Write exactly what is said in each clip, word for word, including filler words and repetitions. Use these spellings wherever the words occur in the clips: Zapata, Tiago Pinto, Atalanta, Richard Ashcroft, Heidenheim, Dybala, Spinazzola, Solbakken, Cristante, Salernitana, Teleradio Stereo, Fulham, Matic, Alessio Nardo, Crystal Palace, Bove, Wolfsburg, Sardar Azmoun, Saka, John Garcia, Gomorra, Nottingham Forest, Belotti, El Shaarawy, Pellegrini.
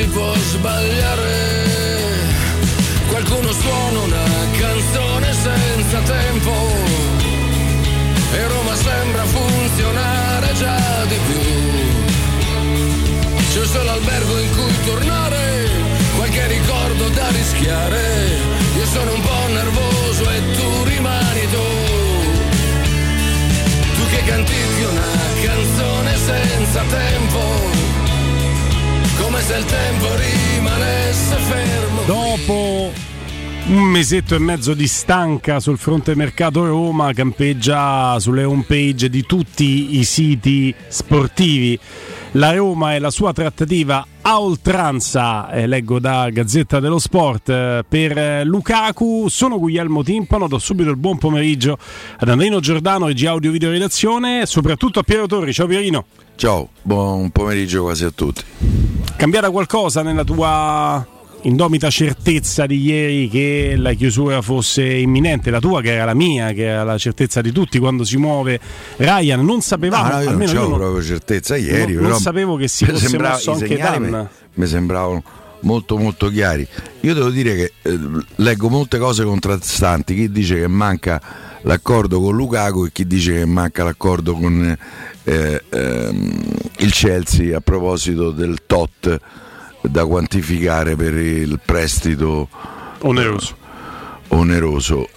si può sbagliare. Qualcuno suona una canzone senza tempo e Roma sembra funzionare già di più. C'è solo albergo in cui tornare, qualche ricordo da rischiare. Io sono un po' nervoso e tu rimani tu. Tu che cantichi una canzone senza tempo, come se il tempo rimanesse fermo. Dopo un mesetto e mezzo di stanca sul fronte mercato, Roma campeggia sulle home page di tutti i siti sportivi. La Roma e la sua trattativa a oltranza, eh, leggo da Gazzetta dello Sport, eh, per eh, Lukaku. Sono Guglielmo Timpano, do subito il buon pomeriggio ad Andrino Giordano, regia audio video redazione, soprattutto a Piero Torri. Ciao Pierino. Ciao, buon pomeriggio quasi a tutti. Cambiata qualcosa nella tua indomita certezza di ieri che la chiusura fosse imminente? La tua, che era la mia, che era la certezza di tutti quando si muove Ryan. Non sapevamo, no, no, io almeno non avevo proprio certezza ieri, non, però non sapevo che si fosse mosso anche Dan. Mi sembravano molto molto chiari. Io devo dire che eh, leggo molte cose contrastanti. Chi dice che manca l'accordo con Lukaku e chi dice che manca l'accordo con eh, ehm, il Chelsea a proposito del tot da quantificare per il prestito oneroso. oneroso.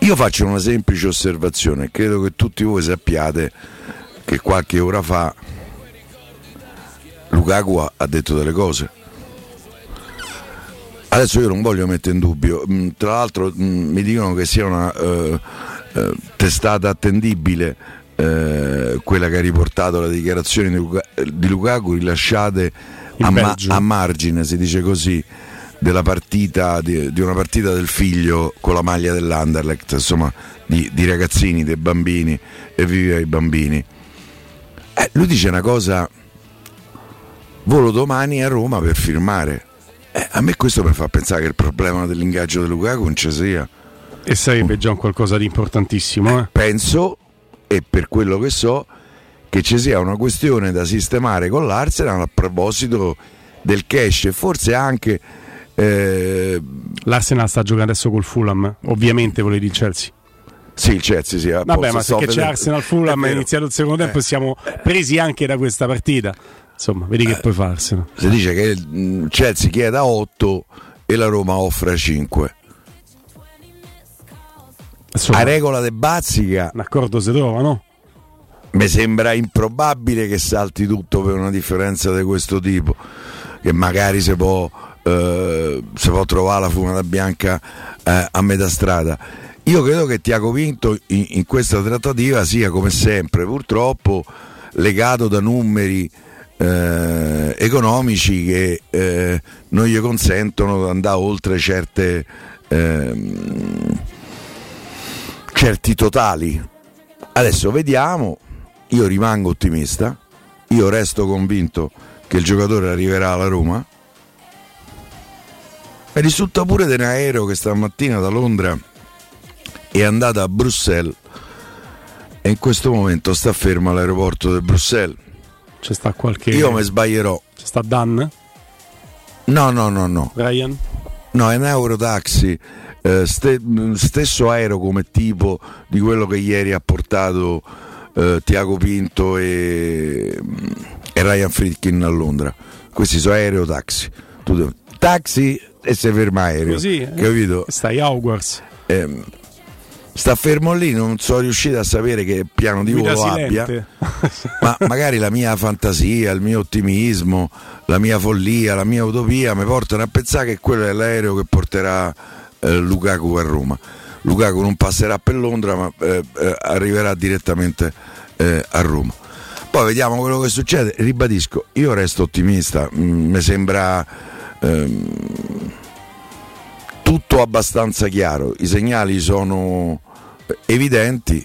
Io faccio una semplice osservazione, credo che tutti voi sappiate che qualche ora fa Lukaku ha detto delle cose. Adesso io non voglio mettere in dubbio, tra l'altro mi dicono che sia una eh, testata attendibile eh, quella che ha riportato la dichiarazione di, Luca, di Lukaku rilasciate a, ma, a margine, si dice così, della partita di, di una partita del figlio con la maglia dell'Anderlecht, insomma di, di ragazzini, dei bambini, e vive i bambini. Eh, lui dice una cosa: volo domani a Roma per firmare. Eh, a me questo mi fa pensare che il problema dell'ingaggio di Lukaku non ci sia. E sarebbe già un qualcosa di importantissimo. Eh, eh. Penso, e per quello che so, che ci sia una questione da sistemare con l'Arsenal a proposito del cash e forse anche... Eh... L'Arsenal sta giocando adesso col Fulham, ovviamente volevi il Chelsea. Sì, il Chelsea, sì. Vabbè, ma perché c'è Arsenal-Fulham, è iniziato il secondo tempo e siamo presi anche da questa partita. Insomma, vedi che eh, puoi farsene. Si dice che il Chelsea chiede a otto e la Roma offre a cinque. Insomma, a regola de bazzica. L'accordo si trova, no? Mi sembra improbabile che salti tutto per una differenza di questo tipo. Che magari si può, eh, si può trovare la fumata bianca eh, a metà strada. Io credo che Tiago Pinto in, in questa trattativa sia, come sempre, purtroppo legato da numeri Eh, economici che eh, non gli consentono di andare oltre certe ehm, certi totali. Adesso vediamo, io rimango ottimista, io resto convinto che il giocatore arriverà alla Roma. Mi risulta pure di un aereo che stamattina da Londra è andato a Bruxelles e in questo momento sta fermo all'aeroporto di Bruxelles. C'è sta qualche... Io mi sbaglierò. C'è sta Dan? No, no, no, no. Ryan? No, è un Eurotaxi, eh, ste, stesso aereo come tipo di quello che ieri ha portato eh, Tiago Pinto e, e Ryan Friedkin a Londra. Questi sono aerotaxi. Tu taxi e si ferma aereo. Così, eh? Capito? Stai Hogwarts. Eh, Sta fermo lì, non sono riuscito a sapere che piano di volo abbia, ma magari la mia fantasia, il mio ottimismo, la mia follia, la mia utopia mi portano a pensare che quello è l'aereo che porterà eh, Lukaku a Roma. Lukaku non passerà per Londra, ma eh, eh, arriverà direttamente eh, a Roma. Poi vediamo quello che succede. Ribadisco, io resto ottimista, mm, mi sembra... Ehm, tutto abbastanza chiaro, i segnali sono evidenti.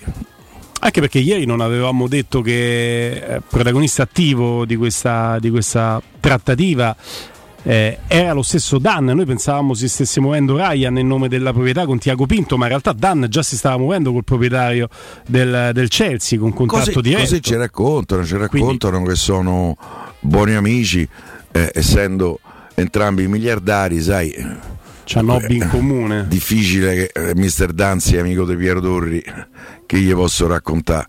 Anche perché ieri non avevamo detto che protagonista attivo di questa, di questa trattativa eh, era lo stesso Dan. Noi pensavamo si stesse muovendo Ryan in nome della proprietà con Tiago Pinto, ma in realtà Dan già si stava muovendo col proprietario del, del Chelsea con contatto così, diretto. Così ci raccontano, ci raccontano. Quindi, che sono buoni amici. eh, essendo entrambi miliardari, sai, c'ha hobby in comune. Difficile che eh, mister Dan sia amico di Piero Torri, che gli posso raccontare,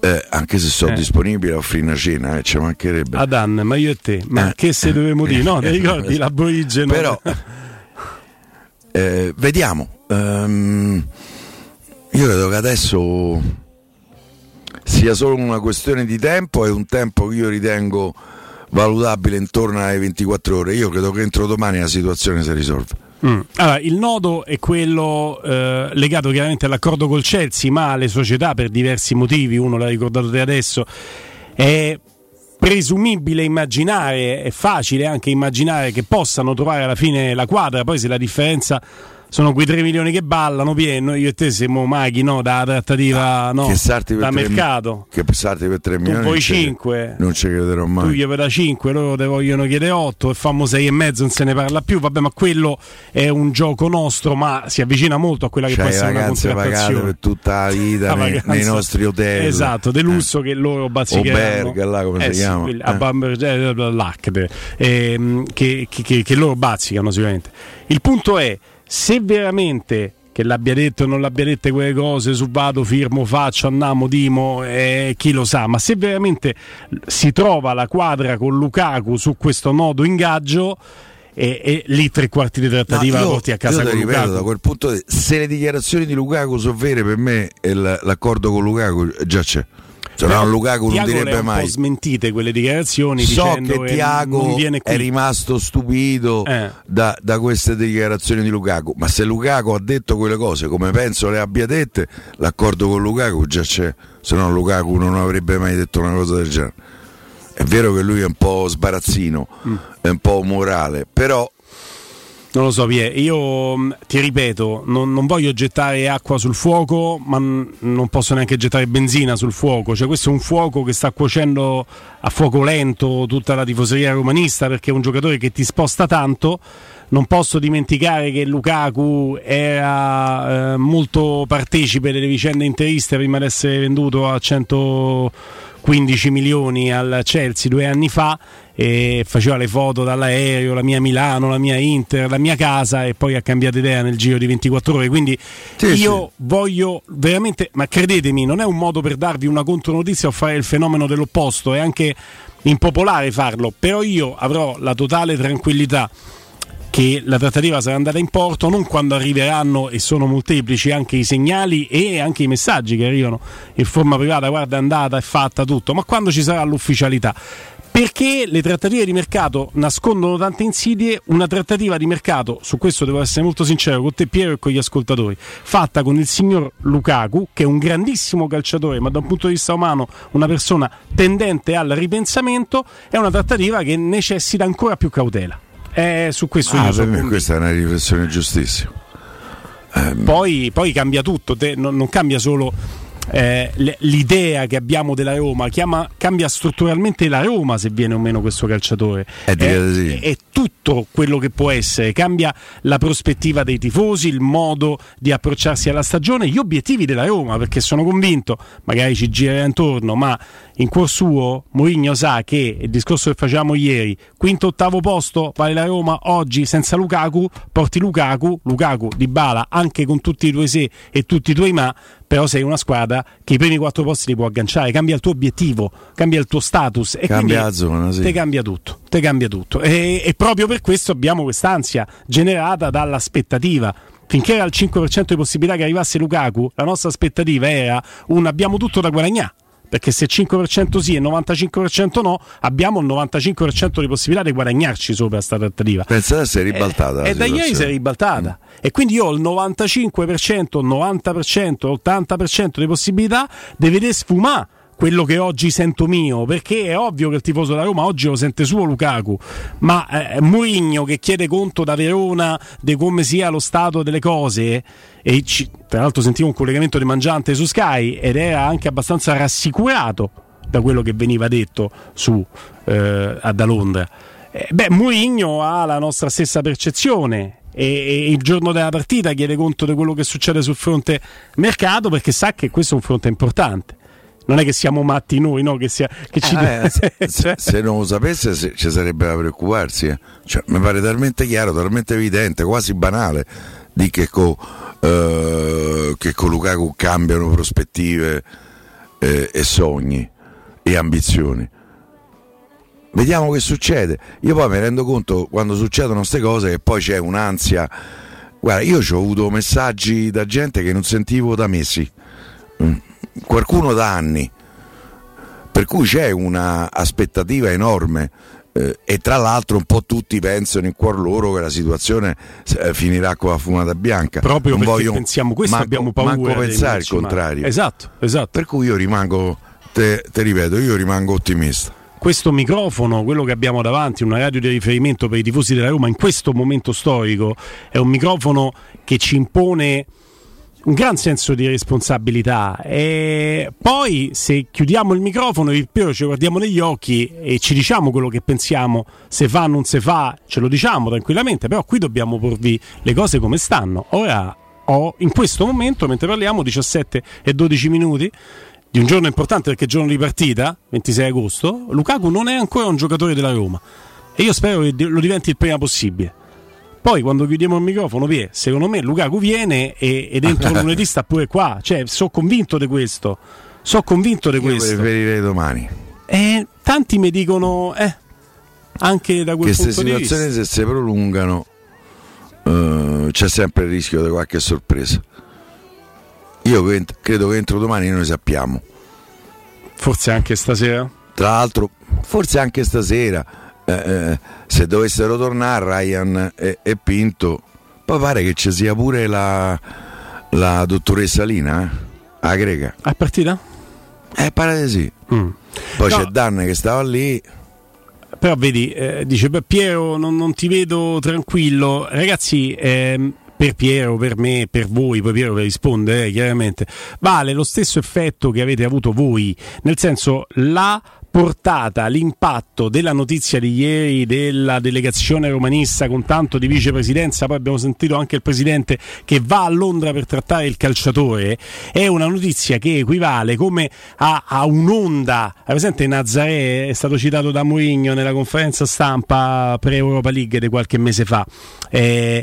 eh, anche se sono eh. disponibile a offrire una cena, eh, ci mancherebbe. A Dan, ma io e te, ma eh. che se dovevamo dire? No, ti ricordi l'aborigeno? Però eh, vediamo. Um, io credo che adesso sia solo una questione di tempo, è un tempo che io ritengo valutabile intorno alle ventiquattro ore. Io credo che entro domani la situazione si risolva. Mm. Allora, il nodo è quello eh, legato chiaramente all'accordo col Chelsea, ma le società per diversi motivi, uno l'ha ricordato te adesso, è presumibile immaginare, è facile anche immaginare che possano trovare alla fine la quadra. Poi se la differenza sono quei tre milioni che ballano pieno, io e te siamo maghi, no, da trattativa, no, da mercato. Che sarti per tre milioni? Tu vuoi cinque, non ci crederò mai. Tu gli vai da cinque, loro te vogliono chiedere otto e fammo sei e mezzo, non se ne parla più. Vabbè, ma quello è un gioco nostro, ma si avvicina molto a quella che cioè, può essere una contrattazione per tutta la vita, la nei, nei nostri hotel. Esatto, del lusso eh. che loro bazzicheranno. Oberg, là come eh, si sì, chiama? Eh. A Bamberg, Lac, eh, che, che, che, che loro bazzicano sicuramente. Il punto è, se veramente, che l'abbia detto o non l'abbia detto quelle cose su vado, firmo, faccio, andiamo, dimo, eh, chi lo sa, ma se veramente si trova la quadra con Lukaku su questo nodo ingaggio, e eh, eh, lì tre quarti di trattativa no, io, la porti a casa con ripeto, Lukaku. Da quel punto di... se le dichiarazioni di Lukaku sono vere, per me l'accordo con Lukaku già c'è. Se no, Lukaku Tiago non direbbe mai. Un po' smentite quelle dichiarazioni. So che Tiago è rimasto stupito eh. da, da queste dichiarazioni di Lukaku. Ma se Lukaku ha detto quelle cose, come penso le abbia dette, l'accordo con Lukaku già c'è. Se no, Lukaku non avrebbe mai detto una cosa del genere. È vero che lui è un po' sbarazzino, mm. è un po' morale, però. Non lo so, Pier, io ti ripeto, non, non voglio gettare acqua sul fuoco, ma n- non posso neanche gettare benzina sul fuoco. Cioè, questo è un fuoco che sta cuocendo a fuoco lento tutta la tifoseria romanista, perché è un giocatore che ti sposta tanto. Non posso dimenticare che Lukaku era eh, molto partecipe delle vicende interiste prima di essere venduto a centoquindici milioni al Chelsea due anni fa, e faceva le foto dall'aereo, la mia Milano, la mia Inter, la mia casa, e poi ha cambiato idea nel giro di ventiquattro ore. Quindi sì, io sì. voglio veramente, ma credetemi, non è un modo per darvi una contronotizia o fare il fenomeno dell'opposto, è anche impopolare farlo, però io avrò la totale tranquillità che la trattativa sarà andata in porto, non quando arriveranno, e sono molteplici anche i segnali e anche i messaggi che arrivano in forma privata, guarda è andata, è fatta tutto, ma quando ci sarà l'ufficialità, perché le trattative di mercato nascondono tante insidie. Una trattativa di mercato, su questo devo essere molto sincero con te Piero e con gli ascoltatori, fatta con il signor Lukaku, che è un grandissimo calciatore, ma da un punto di vista umano una persona tendente al ripensamento, è una trattativa che necessita ancora più cautela. Eh, su questo ah, io per me questa è una riflessione giustissima. Eh, poi, poi cambia tutto, te, non, non cambia solo eh, l'idea che abbiamo della Roma, chiama, cambia strutturalmente la Roma se viene o meno questo calciatore. È, eh, sì. è, è tutto quello che può essere, cambia la prospettiva dei tifosi, il modo di approcciarsi alla stagione, gli obiettivi della Roma, perché sono convinto, magari ci girerà intorno, ma in cuor suo Mourinho sa che il discorso che facevamo ieri, quinto ottavo posto vale la Roma oggi senza Lukaku, porti Lukaku, Lukaku, Dybala, anche con tutti i tuoi se e tutti i tuoi ma, però sei una squadra che i primi quattro posti li può agganciare, cambia il tuo obiettivo, cambia il tuo status e cambia la zona, sì. te cambia tutto, te cambia tutto e, e proprio per questo abbiamo quest'ansia generata dall'aspettativa. Finché era al cinque per cento di possibilità che arrivasse Lukaku, la nostra aspettativa era un abbiamo tutto da guadagnare. Perché se cinque per cento sì e novantacinque per cento no, abbiamo il novantacinque per cento di possibilità di guadagnarci sopra questa trattativa. Pensate se è ribaltata. E da ieri si è ribaltata. Mm. E quindi io ho il novantacinque per cento, novanta per cento, ottanta per cento di possibilità di vedere sfumare quello che oggi sento mio, perché è ovvio che il tifoso della Roma oggi lo sente suo Lukaku, ma eh, Mourinho che chiede conto da Verona di come sia lo stato delle cose, e ci, tra l'altro sentivo un collegamento di Mangiante su Sky ed era anche abbastanza rassicurato da quello che veniva detto su eh, da Londra. Eh, beh, Mourinho ha la nostra stessa percezione e, e il giorno della partita chiede conto di quello che succede sul fronte mercato, perché sa che questo è un fronte importante. non è che siamo matti noi, no? Che, sia, che ci eh, se, cioè... se non lo sapesse se, ci sarebbe da preoccuparsi, eh. Cioè, mi pare talmente chiaro, talmente evidente, quasi banale, di che con eh, che con Lukaku cambiano prospettive eh, e sogni e ambizioni. Vediamo che succede. Io poi mi rendo conto quando succedono queste cose che poi c'è un'ansia. Guarda, io ci ho avuto messaggi da gente che non sentivo da mesi, qualcuno da anni, per cui c'è una aspettativa enorme eh, e tra l'altro un po' tutti pensano in cuor loro che la situazione eh, finirà con la fumata bianca. Proprio non perché voglio, pensiamo questo, manco, abbiamo paura. Manco pensare il contrario. Ma... Esatto, esatto. Per cui io rimango, te, te ripeto, io rimango ottimista. Questo microfono, quello che abbiamo davanti, una radio di riferimento per i tifosi della Roma in questo momento storico, è un microfono che ci impone un gran senso di responsabilità. E poi se chiudiamo il microfono e poi ci guardiamo negli occhi e ci diciamo quello che pensiamo, se fa o non se fa, ce lo diciamo tranquillamente, però qui dobbiamo porvi le cose come stanno. Ora ho in questo momento, mentre parliamo, diciassette e dodici minuti di un giorno importante perché è giorno di partita, ventisei agosto. Lukaku non è ancora un giocatore della Roma e io spero che lo diventi il prima possibile. Poi quando chiudiamo il microfono, Pie, secondo me Lukaku viene e, e dentro lunedì sta pure qua, cioè sono convinto di questo, sono convinto di questo. Io preferirei domani. E tanti mi dicono eh, anche da quel che punto di vista, che queste situazioni se si prolungano eh, c'è sempre il rischio di qualche sorpresa. Io credo che entro domani noi sappiamo. Forse anche stasera? Tra l'altro, forse anche stasera. Eh, eh, se dovessero tornare Ryan e, e Pinto, poi pare che ci sia pure la, la dottoressa Lina, eh? A greca. A partita? Eh, pare di sì. Mm. Poi no. C'è Dan che stava lì. Però vedi, eh, dice, beh, Piero, non, non ti vedo tranquillo. Ragazzi... Ehm... Per Piero, per me, per voi, poi Piero vi risponde, eh, chiaramente, vale lo stesso effetto che avete avuto voi, nel senso la portata, l'impatto della notizia di ieri della delegazione romanista con tanto di vicepresidenza, poi abbiamo sentito anche il presidente che va a Londra per trattare il calciatore, è una notizia che equivale come a, a un'onda. Hai presente Nazaré, è stato citato da Mourinho nella conferenza stampa pre-Europa League di qualche mese fa, eh,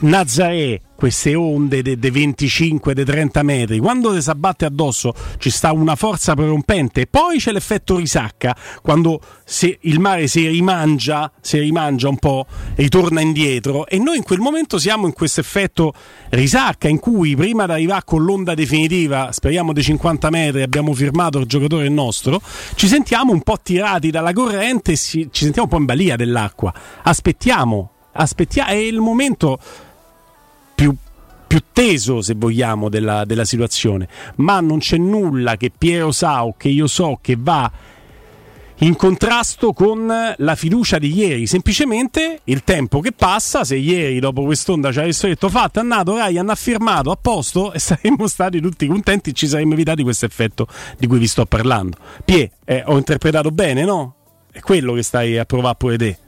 Nazaré, queste onde dei de venticinque, dei trenta metri, quando si abbatte addosso ci sta una forza prorompente, poi c'è l'effetto risacca, quando se il mare si rimangia, si rimangia un po', ritorna indietro, e noi in quel momento siamo in questo effetto risacca in cui prima di arrivare con l'onda definitiva, speriamo dei cinquanta metri, abbiamo firmato il giocatore nostro, ci sentiamo un po' tirati dalla corrente e si, ci sentiamo un po' in balia dell'acqua, aspettiamo, aspettiamo, è il momento Più, più teso se vogliamo della, della situazione, ma non c'è nulla che Piero sa o che io so che va in contrasto con la fiducia di ieri, semplicemente il tempo che passa. Se ieri dopo quest'onda ci avessero detto fatto, è andato Ryan, ha firmato, a posto, e saremmo stati tutti contenti, ci saremmo evitati questo effetto di cui vi sto parlando. Pie, eh, ho interpretato bene, no? È quello che stai a provare pure te.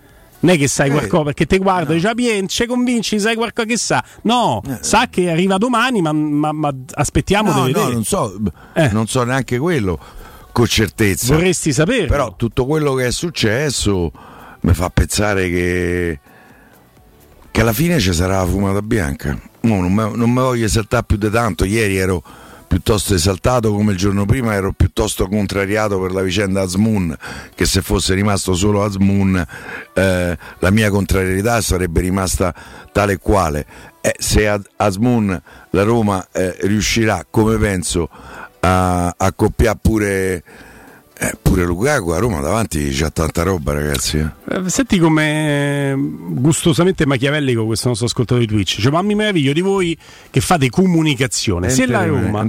Non è che sai eh, qualcosa, perché te guarda, no. Dice, ah, Pien, ci convinci, sai qualcosa che sa. No, eh, sa che arriva domani, ma, ma, ma aspettiamo no, di vedere. No, non so, eh. non so neanche quello con certezza. Vorresti sapere. Però tutto quello che è successo mi fa pensare che, che alla fine ci sarà la fumata bianca. No, non, me, non me voglio esaltare più di tanto. Ieri ero piuttosto esaltato, come il giorno prima ero piuttosto contrariato per la vicenda Azmoun, che se fosse rimasto solo Azmoun eh, la mia contrarietà sarebbe rimasta tale e quale. Eh, se Azmoun la Roma eh, riuscirà, come penso, a accoppiare pure eh, pure Lukaku, a Roma davanti c'è tanta roba, ragazzi. Eh. Senti come gustosamente machiavellico questo nostro ascoltatore di Twitch. Cioè, ma mi meraviglio di voi che fate comunicazione. Se la, Roma,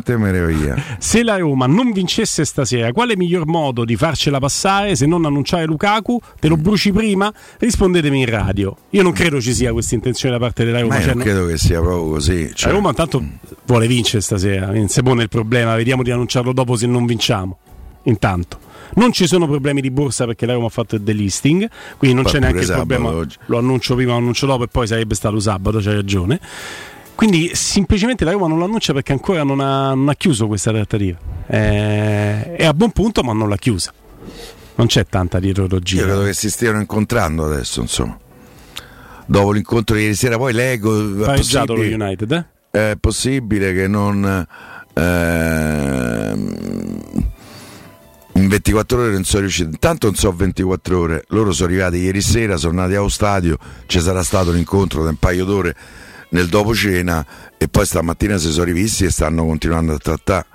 se la Roma non vincesse stasera, quale miglior modo di farcela passare se non annunciare Lukaku? Te lo bruci prima? Rispondetemi in radio. Io non credo ci sia questa intenzione da parte della Roma. Ma io cioè, non credo non... che sia proprio così. Cioè... La Roma tanto vuole vincere stasera, non si pone il problema, vediamo di annunciarlo dopo se non vinciamo. Intanto non ci sono problemi di borsa perché la Roma ha fatto il delisting, quindi non poi c'è neanche il problema oggi. Lo annuncio prima, lo annuncio dopo e poi sarebbe stato sabato, c'hai ragione, quindi semplicemente la Roma non lo annuncia perché ancora non ha, non ha chiuso questa trattativa. eh, è a buon punto, ma non l'ha chiusa. Non c'è tanta dietrologia. Io credo che si stiano incontrando adesso, insomma. Dopo l'incontro di ieri sera, poi leggo. Pareggiato lo United, eh? È possibile che non eh, in ventiquattro ore non sono riuscito. Intanto non so ventiquattro ore. Loro sono arrivati ieri sera, sono andati allo stadio, ci sarà stato un incontro da un paio d'ore nel dopo cena e poi stamattina si sono rivisti e stanno continuando a trattare.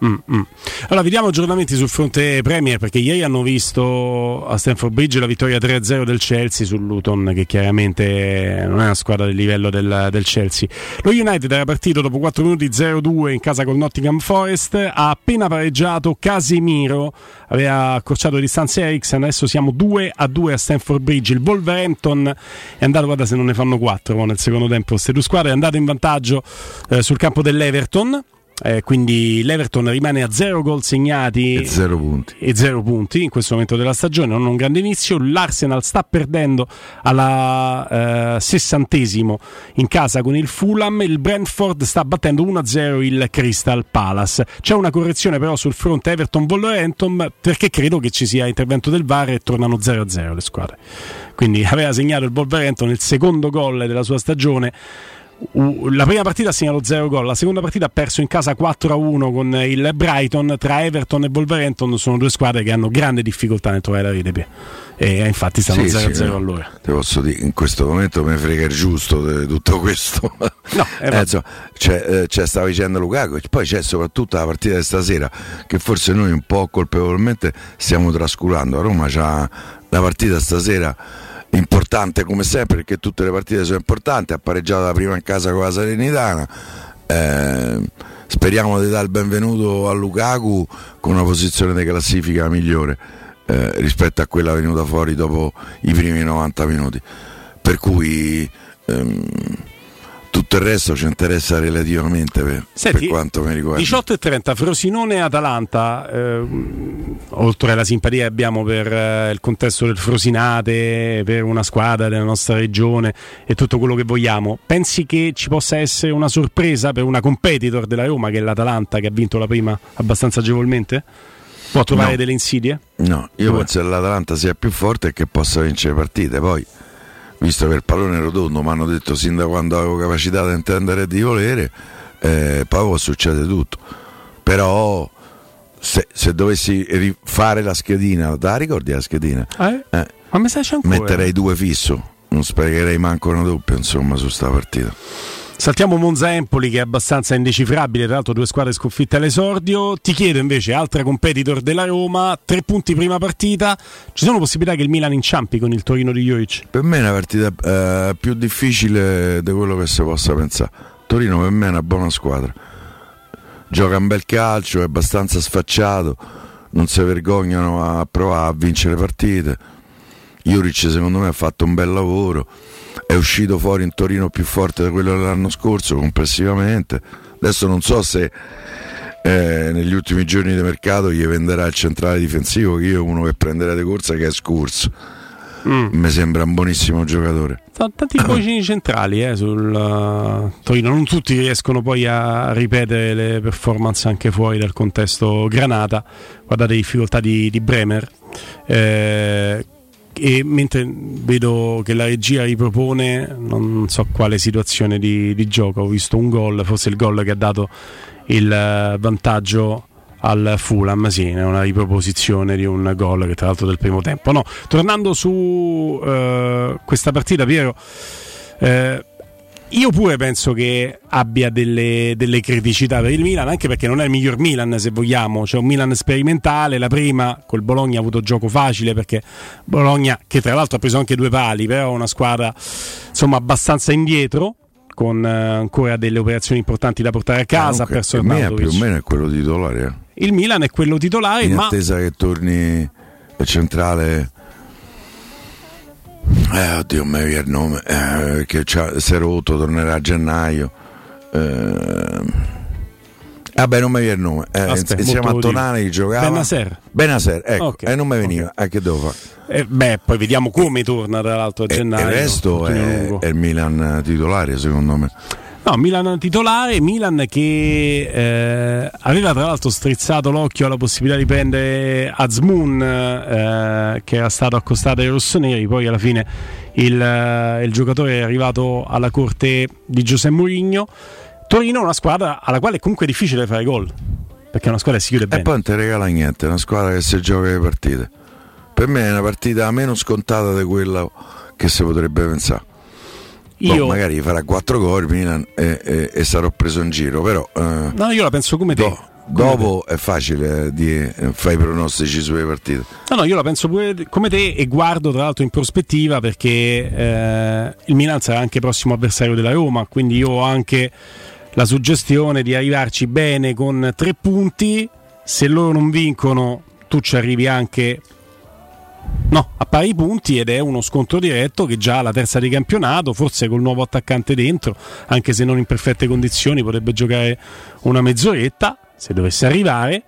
Mm-mm. Allora vediamo aggiornamenti sul fronte Premier, perché ieri hanno visto a Stamford Bridge la vittoria tre a zero del Chelsea sul Luton, che chiaramente non è una squadra del livello del, del Chelsea. Lo United era partito dopo quattro minuti zero due in casa col Nottingham Forest, ha appena pareggiato, Casemiro aveva accorciato le distanze Eriksen, adesso siamo due a due a Stamford Bridge. Il Wolverhampton è andato, guarda se non ne fanno quattro nel secondo tempo queste due squadre, è andato in vantaggio eh, sul campo dell'Everton. Eh, quindi l'Everton rimane a zero gol segnati e zero punti. e zero punti in questo momento della stagione, non un grande inizio. L'Arsenal sta perdendo alla eh, sessantesimo in casa con il Fulham, il Brentford sta battendo uno a zero il Crystal Palace. C'è una correzione però sul fronte Everton-Wolverhampton, perché credo che ci sia intervento del V A R e tornano zero a zero le squadre. Quindi aveva segnato il Wolverhampton il secondo gol della sua stagione. La prima partita ha segnato zero gol, la seconda partita ha perso in casa quattro a uno con il Brighton. Tra Everton e Wolverhampton sono due squadre che hanno grande difficoltà nel trovare la rete, e infatti stanno sì, zero a zero sì, allora. Ti posso dire, in questo momento me frega il giusto di tutto questo. No, eh, insomma, c'è, c'è sta vicenda Lukaku, e poi c'è soprattutto la partita di stasera che forse noi un po' colpevolmente stiamo trascurando. A Roma c'ha la partita stasera importante come sempre, perché tutte le partite sono importanti. Ha pareggiato la prima in casa con la Salernitana, eh, speriamo di dare il benvenuto a Lukaku con una posizione di classifica migliore eh, rispetto a quella venuta fuori dopo i primi novanta minuti, per cui ehm, tutto il resto ci interessa relativamente per, Senti, per quanto mi riguarda. diciotto e trenta Frosinone e Atalanta, eh, oltre alla simpatia che abbiamo per eh, il contesto del Frosinate, per una squadra della nostra regione e tutto quello che vogliamo, pensi che ci possa essere una sorpresa per una competitor della Roma che è l'Atalanta, che ha vinto la prima abbastanza agevolmente? Può trovare no. delle insidie? No, io Come? penso che l'Atalanta sia più forte e che possa vincere partite. Poi, visto che il pallone è rotondo, mi hanno detto sin da quando avevo capacità di intendere e di volere, eh, poi succede tutto. Però se, se dovessi rifare la schedina, la ricordi la schedina? Eh, eh, ma mi sa c'è ancora. Metterei due fisso, non sprecherei manco una doppia, insomma, su sta partita. Saltiamo Monza Empoli, che è abbastanza indecifrabile, tra l'altro due squadre sconfitte all'esordio. Ti chiedo invece, altra competitor della Roma, tre punti prima partita, ci sono possibilità che il Milan inciampi con il Torino di Jovic? Per me è una partita eh, più difficile di quello che si possa pensare. Torino per me è una buona squadra, gioca un bel calcio, è abbastanza sfacciato, non si vergognano a provare a vincere partite. Juric secondo me ha fatto un bel lavoro, è uscito fuori in Torino più forte di quello dell'anno scorso complessivamente. Adesso non so se eh, negli ultimi giorni di mercato gli venderà il centrale difensivo, che io uno che prenderà di corsa, che è Scurzo, mm. mi sembra un buonissimo giocatore. Tanti bocini centrali eh, sul uh, Torino, non tutti riescono poi a ripetere le performance anche fuori dal contesto Granata. Guardate le difficoltà di, di Bremer, eh, e mentre vedo che la regia ripropone non so quale situazione di, di gioco, ho visto un gol, forse il gol che ha dato il vantaggio al Fulham, sì, è una riproposizione di un gol che tra l'altro del primo tempo. No, tornando su uh, questa partita, Piero, uh, io pure penso che abbia delle, delle criticità per il Milan, anche perché non è il miglior Milan, se vogliamo. C'è un Milan sperimentale, la prima col Bologna ha avuto gioco facile, perché Bologna, che tra l'altro ha preso anche due pali, però è una squadra insomma abbastanza indietro, con eh, ancora delle operazioni importanti da portare a casa. Comunque, perso il Milan più o meno è quello titolare, eh. Il Milan è quello titolare in ma... attesa che torni il centrale. Eh, oddio, mi viene il nome eh, che si è rotto, tornerà a gennaio. Eh, vabbè, non mi viene il nome. Eh, Aspetta, insieme a Tonale che giocava Benacer. Benacer, ecco, okay. E eh, non mi veniva. Okay. Eh, che devo fare? Eh, beh, poi vediamo come torna tra l'altro a gennaio. Eh, il resto è, è il Milan titolare, secondo me. No, Milan titolare, Milan che eh, aveva tra l'altro strizzato l'occhio alla possibilità di prendere Azmoun, eh, che era stato accostato ai rossoneri. Poi alla fine il, il giocatore è arrivato alla corte di José Mourinho. Torino è una squadra alla quale è comunque difficile fare gol, perché è una squadra che si chiude bene e poi non ti regala niente, è una squadra che si gioca le partite. Per me è una partita meno scontata di quella che si potrebbe pensare. Io... Boh, magari farà quattro gol Milan e, e, e sarò preso in giro, però eh, no, io la penso come te. Do, dopo te. È facile eh, di eh, fare i pronostici sulle partite. No, no, io la penso pure come te e guardo tra l'altro in prospettiva, perché eh, il Milan sarà anche prossimo avversario della Roma, quindi io ho anche la suggestione di arrivarci bene con tre punti. Se loro non vincono, tu ci arrivi anche no, a pari punti, ed è uno scontro diretto che già alla terza di campionato, forse col nuovo attaccante dentro, anche se non in perfette condizioni, potrebbe giocare una mezz'oretta. Se dovesse arrivare,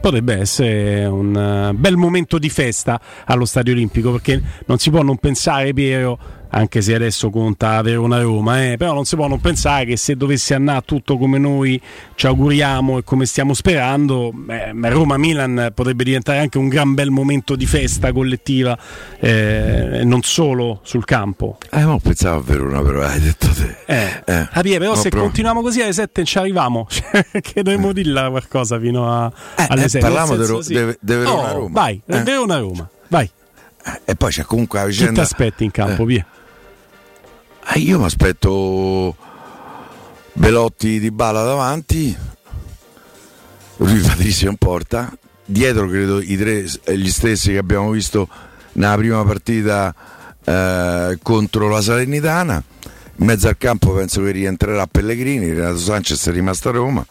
potrebbe essere un bel momento di festa allo Stadio Olimpico, perché non si può non pensare, Piero, anche se adesso conta Verona-Roma, eh, però non si può non pensare che se dovesse andare tutto come noi ci auguriamo e come stiamo sperando, eh, Roma-Milan potrebbe diventare anche un gran bel momento di festa collettiva, eh, non solo sul campo. Eh, ma pensavo a Verona, però hai detto te. Eh, eh, ah, Piero, però no, se provo- continuiamo così alle sette ci arriviamo, che dovremmo eh. dirla qualcosa fino a... Eh, alle eh, parliamo di Ro- sì. Verona-Roma. Oh, vai, eh. Verona-Roma, vai. Eh, e poi c'è comunque la vicenda... Che ti aspetti in campo, eh. via? Ah, io mi aspetto Belotti, Dybala davanti, lui Patricio in porta, dietro credo i tre gli stessi che abbiamo visto nella prima partita eh, contro la Salernitana. In mezzo al campo penso che rientrerà Pellegrini, Renato Sanchez è rimasto a Roma,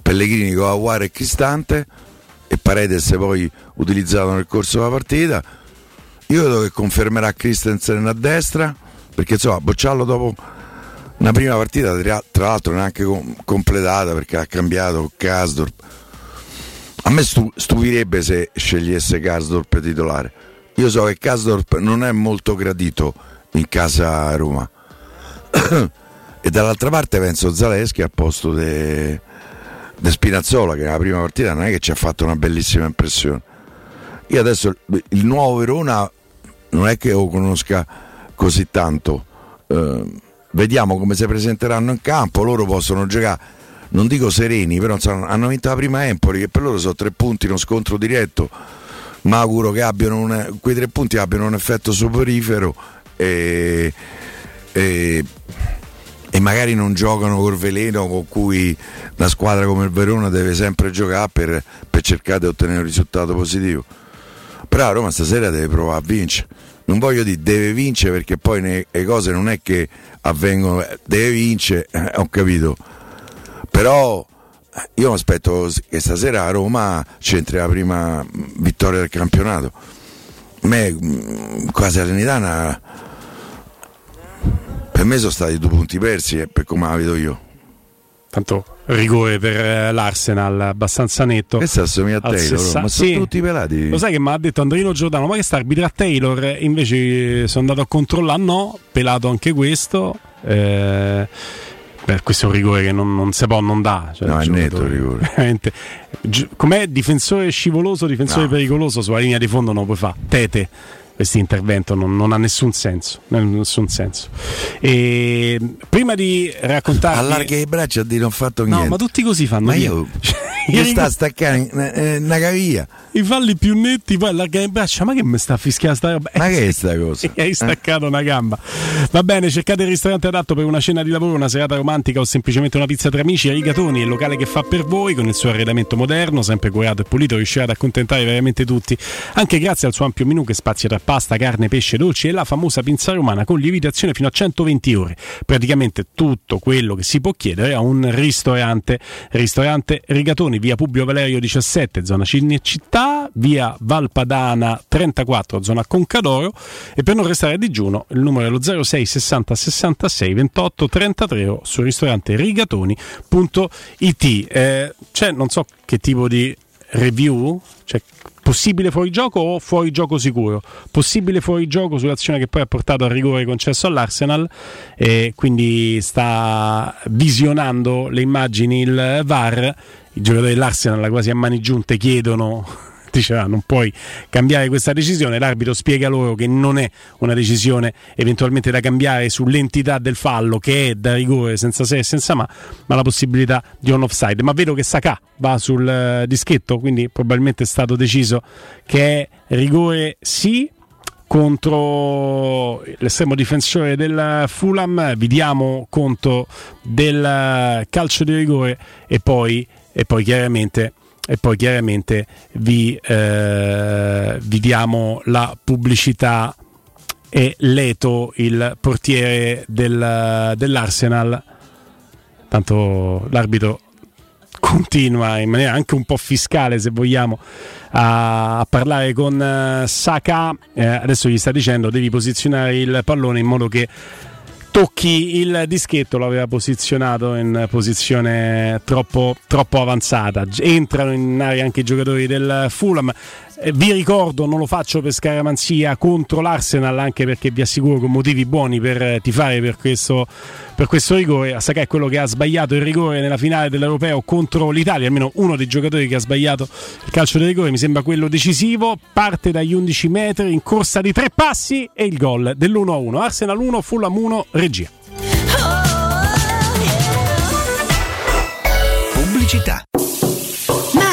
Pellegrini con Aguare e Cristante, e Paredes poi utilizzato nel corso della partita. Io credo che confermerà Christensen a destra, perché insomma bocciarlo dopo una prima partita tra l'altro neanche completata, perché ha cambiato Karsdorp. A me stupirebbe se scegliesse Karsdorp titolare. Io so che Karsdorp non è molto gradito in casa Roma e dall'altra parte penso Zalewski al posto de, de Spinazzola, che nella prima partita non è che ci ha fatto una bellissima impressione. Io adesso il nuovo Verona non è che lo conosca così tanto, eh, vediamo come si presenteranno in campo. Loro possono giocare, non dico sereni, però insomma, hanno vinto la prima Empoli, che per loro sono tre punti in uno scontro diretto, ma auguro che abbiano un, quei tre punti abbiano un effetto soporifero e, e, e magari non giocano col veleno con cui una squadra come il Verona deve sempre giocare per, per cercare di ottenere un risultato positivo. Però Roma stasera deve provare a vincere. Non voglio dire deve vincere, perché poi le cose non è che avvengono, deve vincere, eh, ho capito. Però io mi aspetto che stasera a Roma c'entri la prima vittoria del campionato. A me qua Salernitana, per me sono stati due punti persi, eh, per come la vedo io. Tanto rigore per l'Arsenal abbastanza netto. Questo assomiglia a Taylor, sessa- ma sono sì. tutti pelati. Lo sai che mi ha detto Andrino Giordano, ma che sta arbitra Taylor? Invece sono andato a controllare, no, pelato anche questo. Eh, beh, questo è un rigore che non, non si può non dà. Cioè, no, è netto il rigore. Veramente. Gi- com'è difensore scivoloso, difensore no. pericoloso, sulla linea di fondo non puoi fare. Tete. Questo intervento non, non ha nessun senso, nessun senso. E prima di raccontarvi, allarga i braccia a dire non ho fatto niente. No, ma tutti così fanno. Ma io, io, io sta a staccare una, una caviglia, i falli più netti, poi allargare i braccia. Ma che mi sta a fischiare sta roba? Ma che è sta cosa? E hai staccato eh? una gamba. Va bene, cercate il ristorante adatto per una cena di lavoro, una serata romantica o semplicemente una pizza tra amici. Rigatoni è il locale che fa per voi, con il suo arredamento moderno, sempre curato e pulito, riuscirà ad accontentare veramente tutti, anche grazie al suo ampio menù che spazia tra pasta, carne, pesce, dolci e la famosa pinza romana con lievitazione fino a centoventi ore. Praticamente tutto quello che si può chiedere a un ristorante. Ristorante Rigatoni, via Publio Valerio diciassette, zona Cinecittà, via Valpadana trentaquattro, zona Concadoro. E per non restare a digiuno, il numero è lo zero sei sessanta sessantasei ventotto trentatré su ristorante rigatoni punto it. Eh, c'è non so che tipo di review, cioè possibile fuorigioco o fuorigioco sicuro, possibile fuorigioco sull'azione che poi ha portato al rigore concesso all'Arsenal, e quindi sta visionando le immagini il V A R. I giocatori dell'Arsenal quasi a mani giunte chiedono, diceva, non puoi cambiare questa decisione. L'arbitro spiega loro che non è una decisione eventualmente da cambiare sull'entità del fallo, che è da rigore senza se e senza ma, ma la possibilità di un offside. Ma vedo che Saka va sul dischetto, quindi probabilmente è stato deciso che è rigore sì contro l'estremo difensore del Fulham. Vi diamo conto del calcio di rigore e poi, e poi chiaramente... e poi chiaramente vi, eh, vi diamo la pubblicità. E Leto, il portiere del, dell'Arsenal, tanto l'arbitro continua in maniera anche un po' fiscale, se vogliamo, a, a parlare con Saka. Eh, adesso gli sta dicendo devi posizionare il pallone in modo che tocchi il dischetto. Lo aveva posizionato in posizione troppo, troppo avanzata. Entrano in area anche i giocatori del Fulham. Vi ricordo, non lo faccio per scaramanzia contro l'Arsenal, anche perché vi assicuro con motivi buoni per tifare per questo, per questo rigore. Saka è quello che ha sbagliato il rigore nella finale dell'Europeo contro l'Italia, almeno uno dei giocatori che ha sbagliato il calcio di rigore, mi sembra quello decisivo. Parte dagli undici metri in corsa di tre passi e il gol dell'uno a uno. Arsenal uno, Fulham uno, regia. Pubblicità.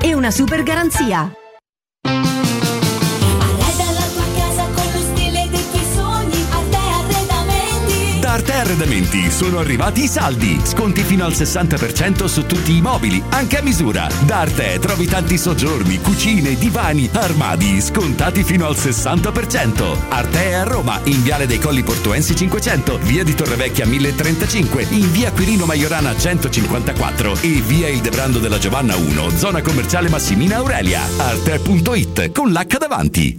e una super garanzia. Arte Arredamenti sono arrivati i saldi, sconti fino al sessanta per cento su tutti i mobili, anche a misura. Da Arte trovi tanti soggiorni, cucine, divani, armadi, scontati fino al sessanta per cento. Arte a Roma, in Viale dei Colli Portuensi cinquecento, Via di Torrevecchia mille e trentacinque, in Via Quirino Maiorana centocinquantaquattro e Via Il Debrando della Giovanna uno, zona commerciale Massimina Aurelia. Arte punto it con l'H davanti.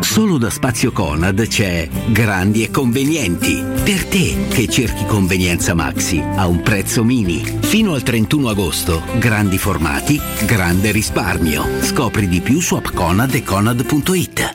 Solo da Spazio Conad c'è Grandi e Convenienti, per te che cerchi convenienza maxi a un prezzo mini. Fino al trentuno agosto, grandi formati, grande risparmio. Scopri di più su app Conad e conad punto it.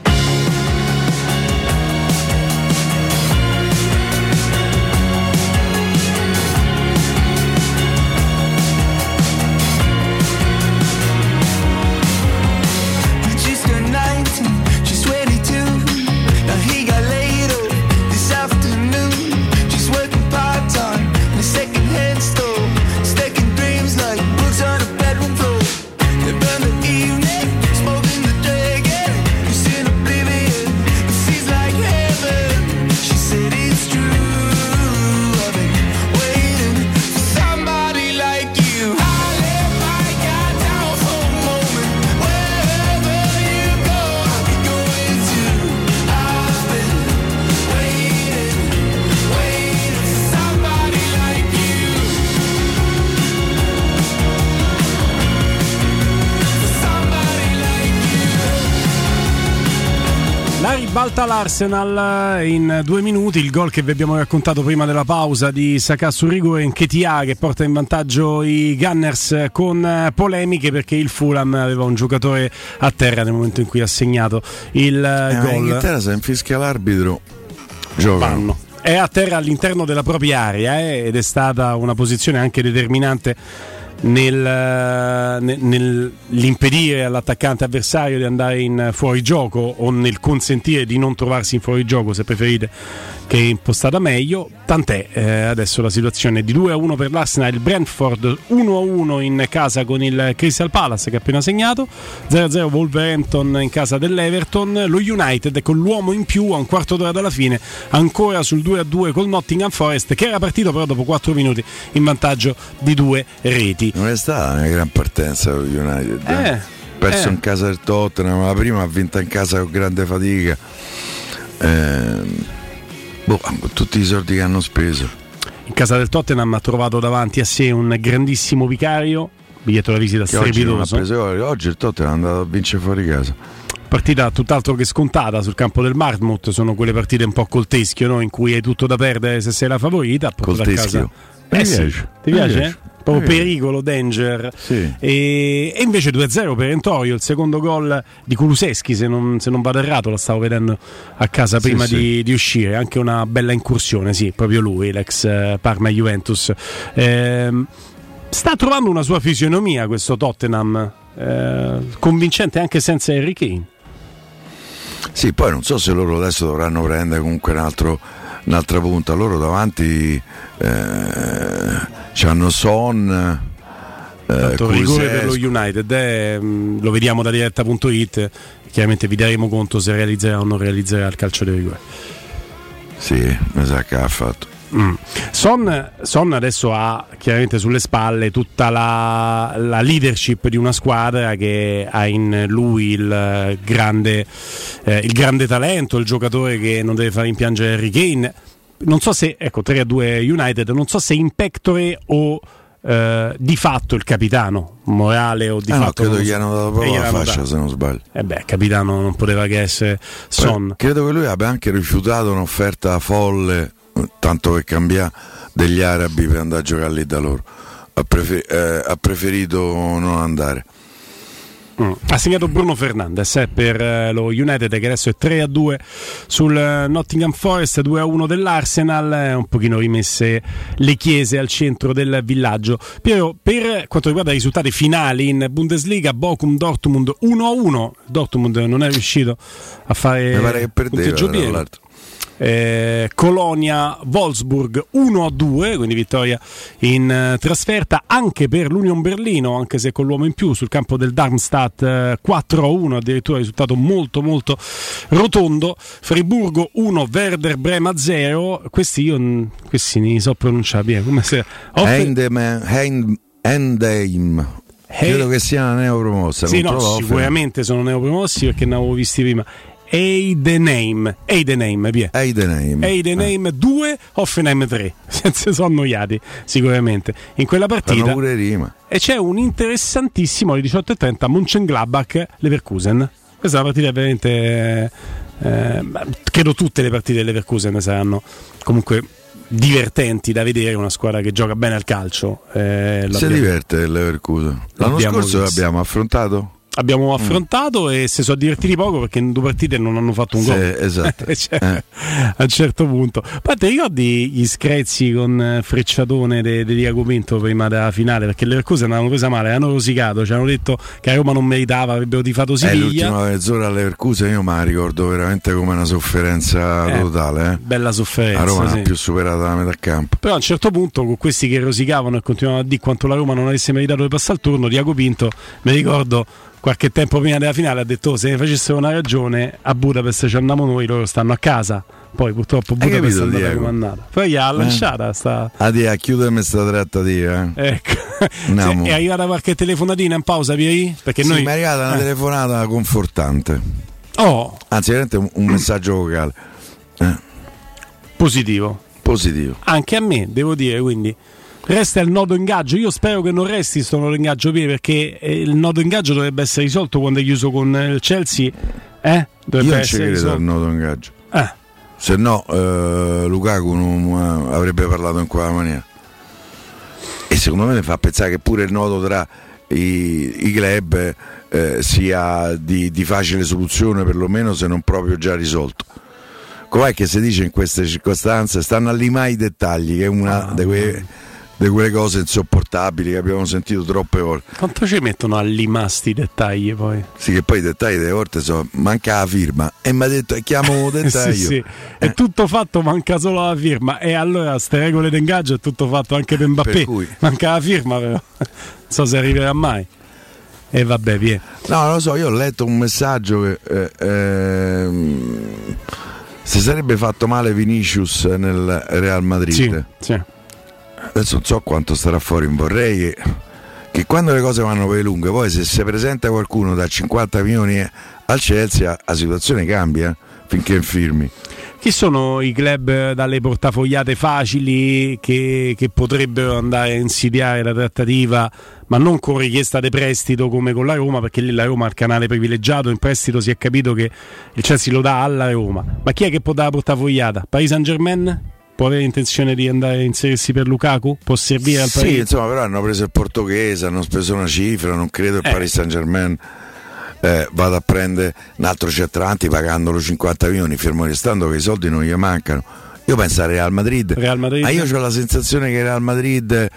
Balta l'Arsenal in due minuti, il gol che vi abbiamo raccontato prima della pausa di Saka su rigore, in Nketiah che porta in vantaggio i Gunners, con polemiche perché il Fulham aveva un giocatore a terra nel momento in cui ha segnato il eh, gol. In Inghilterra se infischia l'arbitro giocano. È a terra all'interno della propria area eh, ed è stata una posizione anche determinante Nel, nell'impedire all'attaccante avversario di andare in fuorigioco, o nel consentire di non trovarsi in fuorigioco, se preferite, che è impostata meglio. Tant'è, eh, adesso la situazione è di due a uno per l'Arsenal, il Brentford uno a uno in casa con il Crystal Palace che ha appena segnato, zero a zero Wolverhampton in casa dell'Everton, lo United con l'uomo in più a un quarto d'ora dalla fine ancora sul due a due col Nottingham Forest, che era partito però dopo quattro minuti in vantaggio di due reti. Non è stata una gran partenza con United, eh, eh. perso eh. in casa del Tottenham, la prima ha vinto in casa con grande fatica, eh, boh, tutti i soldi che hanno speso. In casa del Tottenham ha trovato davanti a sé un grandissimo vicario, biglietto da visita strepitoso. Oggi, oggi il Tottenham è andato a vincere fuori casa. Partita tutt'altro che scontata sul campo del Marmot, sono quelle partite un po' col teschio, no? In cui hai tutto da perdere se sei la favorita. Col teschio. Casa... Eh, sì. Piace. Ti piace? Piace. Proprio pericolo, danger, sì. e, e invece due a zero per Entorio, il secondo gol di Kulusevski, se non, se non vado errato, la stavo vedendo a casa prima sì, di, sì. di uscire, anche una bella incursione, sì, proprio lui, l'ex eh, Parma-Juventus. Eh, sta trovando una sua fisionomia questo Tottenham, eh, convincente anche senza Harry Kane. Sì, poi non so se loro adesso dovranno prendere comunque un altro... Un'altra punta, loro davanti eh, c'hanno Son, eh, rigore per lo United, eh, lo vediamo da diretta punto it, chiaramente vi daremo conto se realizzerà o non realizzerà il calcio di rigore. Sì, mi sa che ha fatto. Mm. Son, Son adesso ha chiaramente sulle spalle tutta la, la leadership di una squadra che ha in lui il grande, eh, il grande talento, il giocatore che non deve far rimpiangere Harry Kane. Non so se, ecco, tre a due United, non so se in pectore o eh, di fatto il capitano morale o di ah, fatto no, credo gli hanno dato proprio la faccia dato. Se non sbaglio eh beh, capitano non poteva che essere Son. Poi, credo che lui abbia anche rifiutato un'offerta folle, tanto che cambia, degli arabi per andare a giocare lì da loro. Ha, prefer- eh, ha preferito non andare. Mm. Ha segnato Bruno Fernandes eh, per eh, lo United, che adesso è tre a due sul eh, Nottingham Forest, due a uno dell'Arsenal, eh, un pochino rimesse le chiese al centro del villaggio. Piero, per quanto riguarda i risultati finali in Bundesliga, Bochum Dortmund uno a uno, Dortmund non è riuscito a fare un punteggio pieno. Eh, Colonia Wolfsburg uno a due, quindi vittoria in eh, trasferta anche per l'Union Berlino, anche se con l'uomo in più sul campo del Darmstadt, eh, quattro a uno, addirittura risultato molto molto rotondo. Friburgo uno, Werder Brema zero. Questi io n- questi ne so pronunciare bene, come se Endeim. Credo che sia una neopromossa. Sì, no, sicuramente sono neopromossi perché ne avevo visti prima. Heidenheim Heidenheim Heidenheim Heidenheim eh. due, Hoffenheim tre. Si sono annoiati sicuramente in quella partita. Fanno pure rima. E c'è un interessantissimo alle diciotto e trenta Mönchengladbach Leverkusen. Questa è una partita veramente eh, credo tutte le partite del Leverkusen saranno comunque divertenti da vedere, una squadra che gioca bene al calcio. Eh, si diverte il Leverkusen. L'anno scorso visto. L'abbiamo affrontato? Abbiamo affrontato mm. e se sono divertiti poco perché in due partite non hanno fatto un sì, gol. Esatto. cioè, eh. A un certo punto. Ma ti ricordi gli screzi con Frecciatone di Tiago Pinto prima della finale? Perché le Leverkusen l'hanno presa male, hanno rosicato, ci hanno detto che a Roma non meritava, avrebbero tifato Siviglia. Eh, l'ultima mezz'ora alle Leverkusen io me la ricordo veramente come una sofferenza eh, totale. Eh. Bella sofferenza. La Roma sì. non ha più superato la metà campo. Però a un certo punto con questi che rosicavano e continuavano a dire quanto la Roma non avesse meritato di passare al turno, Tiago Pinto, mi ricordo, qualche tempo prima della finale ha detto: se ne facessero una ragione a Budapest ci andiamo noi, loro stanno a casa. Poi purtroppo Budapest è andata come è andata. Poi gli ha lanciata eh. sta. Ah, a chiudermi sta trattativa. Eh. Ecco. Se è arrivata qualche telefonatina in pausa, Pieri? Perché sì, noi. Mi è arrivata una eh. telefonata confortante. Oh. Anzi, veramente un, un messaggio vocale. Eh. Positivo. Positivo. Anche a me, devo dire, quindi. Resta il nodo ingaggio. Io spero che non resti sto nodo ingaggio, perché il nodo ingaggio dovrebbe essere risolto quando è chiuso con il Chelsea. Eh? Dovrebbe Io non ci credo al nodo ingaggio. Eh. Se no eh, Lukaku non avrebbe parlato in quella maniera. E secondo me mi fa pensare che pure il nodo tra i, i club eh, sia di, di facile soluzione, perlomeno se non proprio già risolto. Com'è che si dice in queste circostanze? Stanno a limare i dettagli, che è una ah, di quei di quelle cose insopportabili che abbiamo sentito troppe volte. Quanto ci mettono a limasti dettagli poi? Sì, che poi i dettagli delle volte sono, manca la firma e mi ha detto chiamo dettaglio. sì, sì. Eh. È tutto fatto, manca solo la firma, e allora ste regole d'ingaggio è tutto fatto anche per Mbappé, per cui manca la firma però non so se arriverà mai. E vabbè, via. No, lo so, io ho letto un messaggio che eh, eh, si sarebbe fatto male Vinicius nel Real Madrid. Sì, sì. Adesso non so quanto starà fuori, vorrei che, che quando le cose vanno per lunghe, poi se si presenta qualcuno da cinquanta milioni al Chelsea, la situazione cambia finché firmi. Chi sono i club dalle portafogliate facili che, che potrebbero andare a insidiare la trattativa, ma non con richiesta di prestito come con la Roma, perché lì la Roma ha il canale privilegiato, in prestito si è capito che il Chelsea lo dà alla Roma. Ma chi è che può dare la portafogliata? Paris Saint-Germain? Può avere intenzione di andare a inserirsi per Lukaku? Può servire al Paris? Sì, insomma, però hanno preso il portoghese, hanno speso una cifra, non credo il eh. Paris Saint-Germain eh, vada a prendere un altro centravanti pagandolo cinquanta milioni, fermo restando che i soldi non gli mancano. Io penso al Real Madrid. Real Madrid. Ma io ho la sensazione che il Real Madrid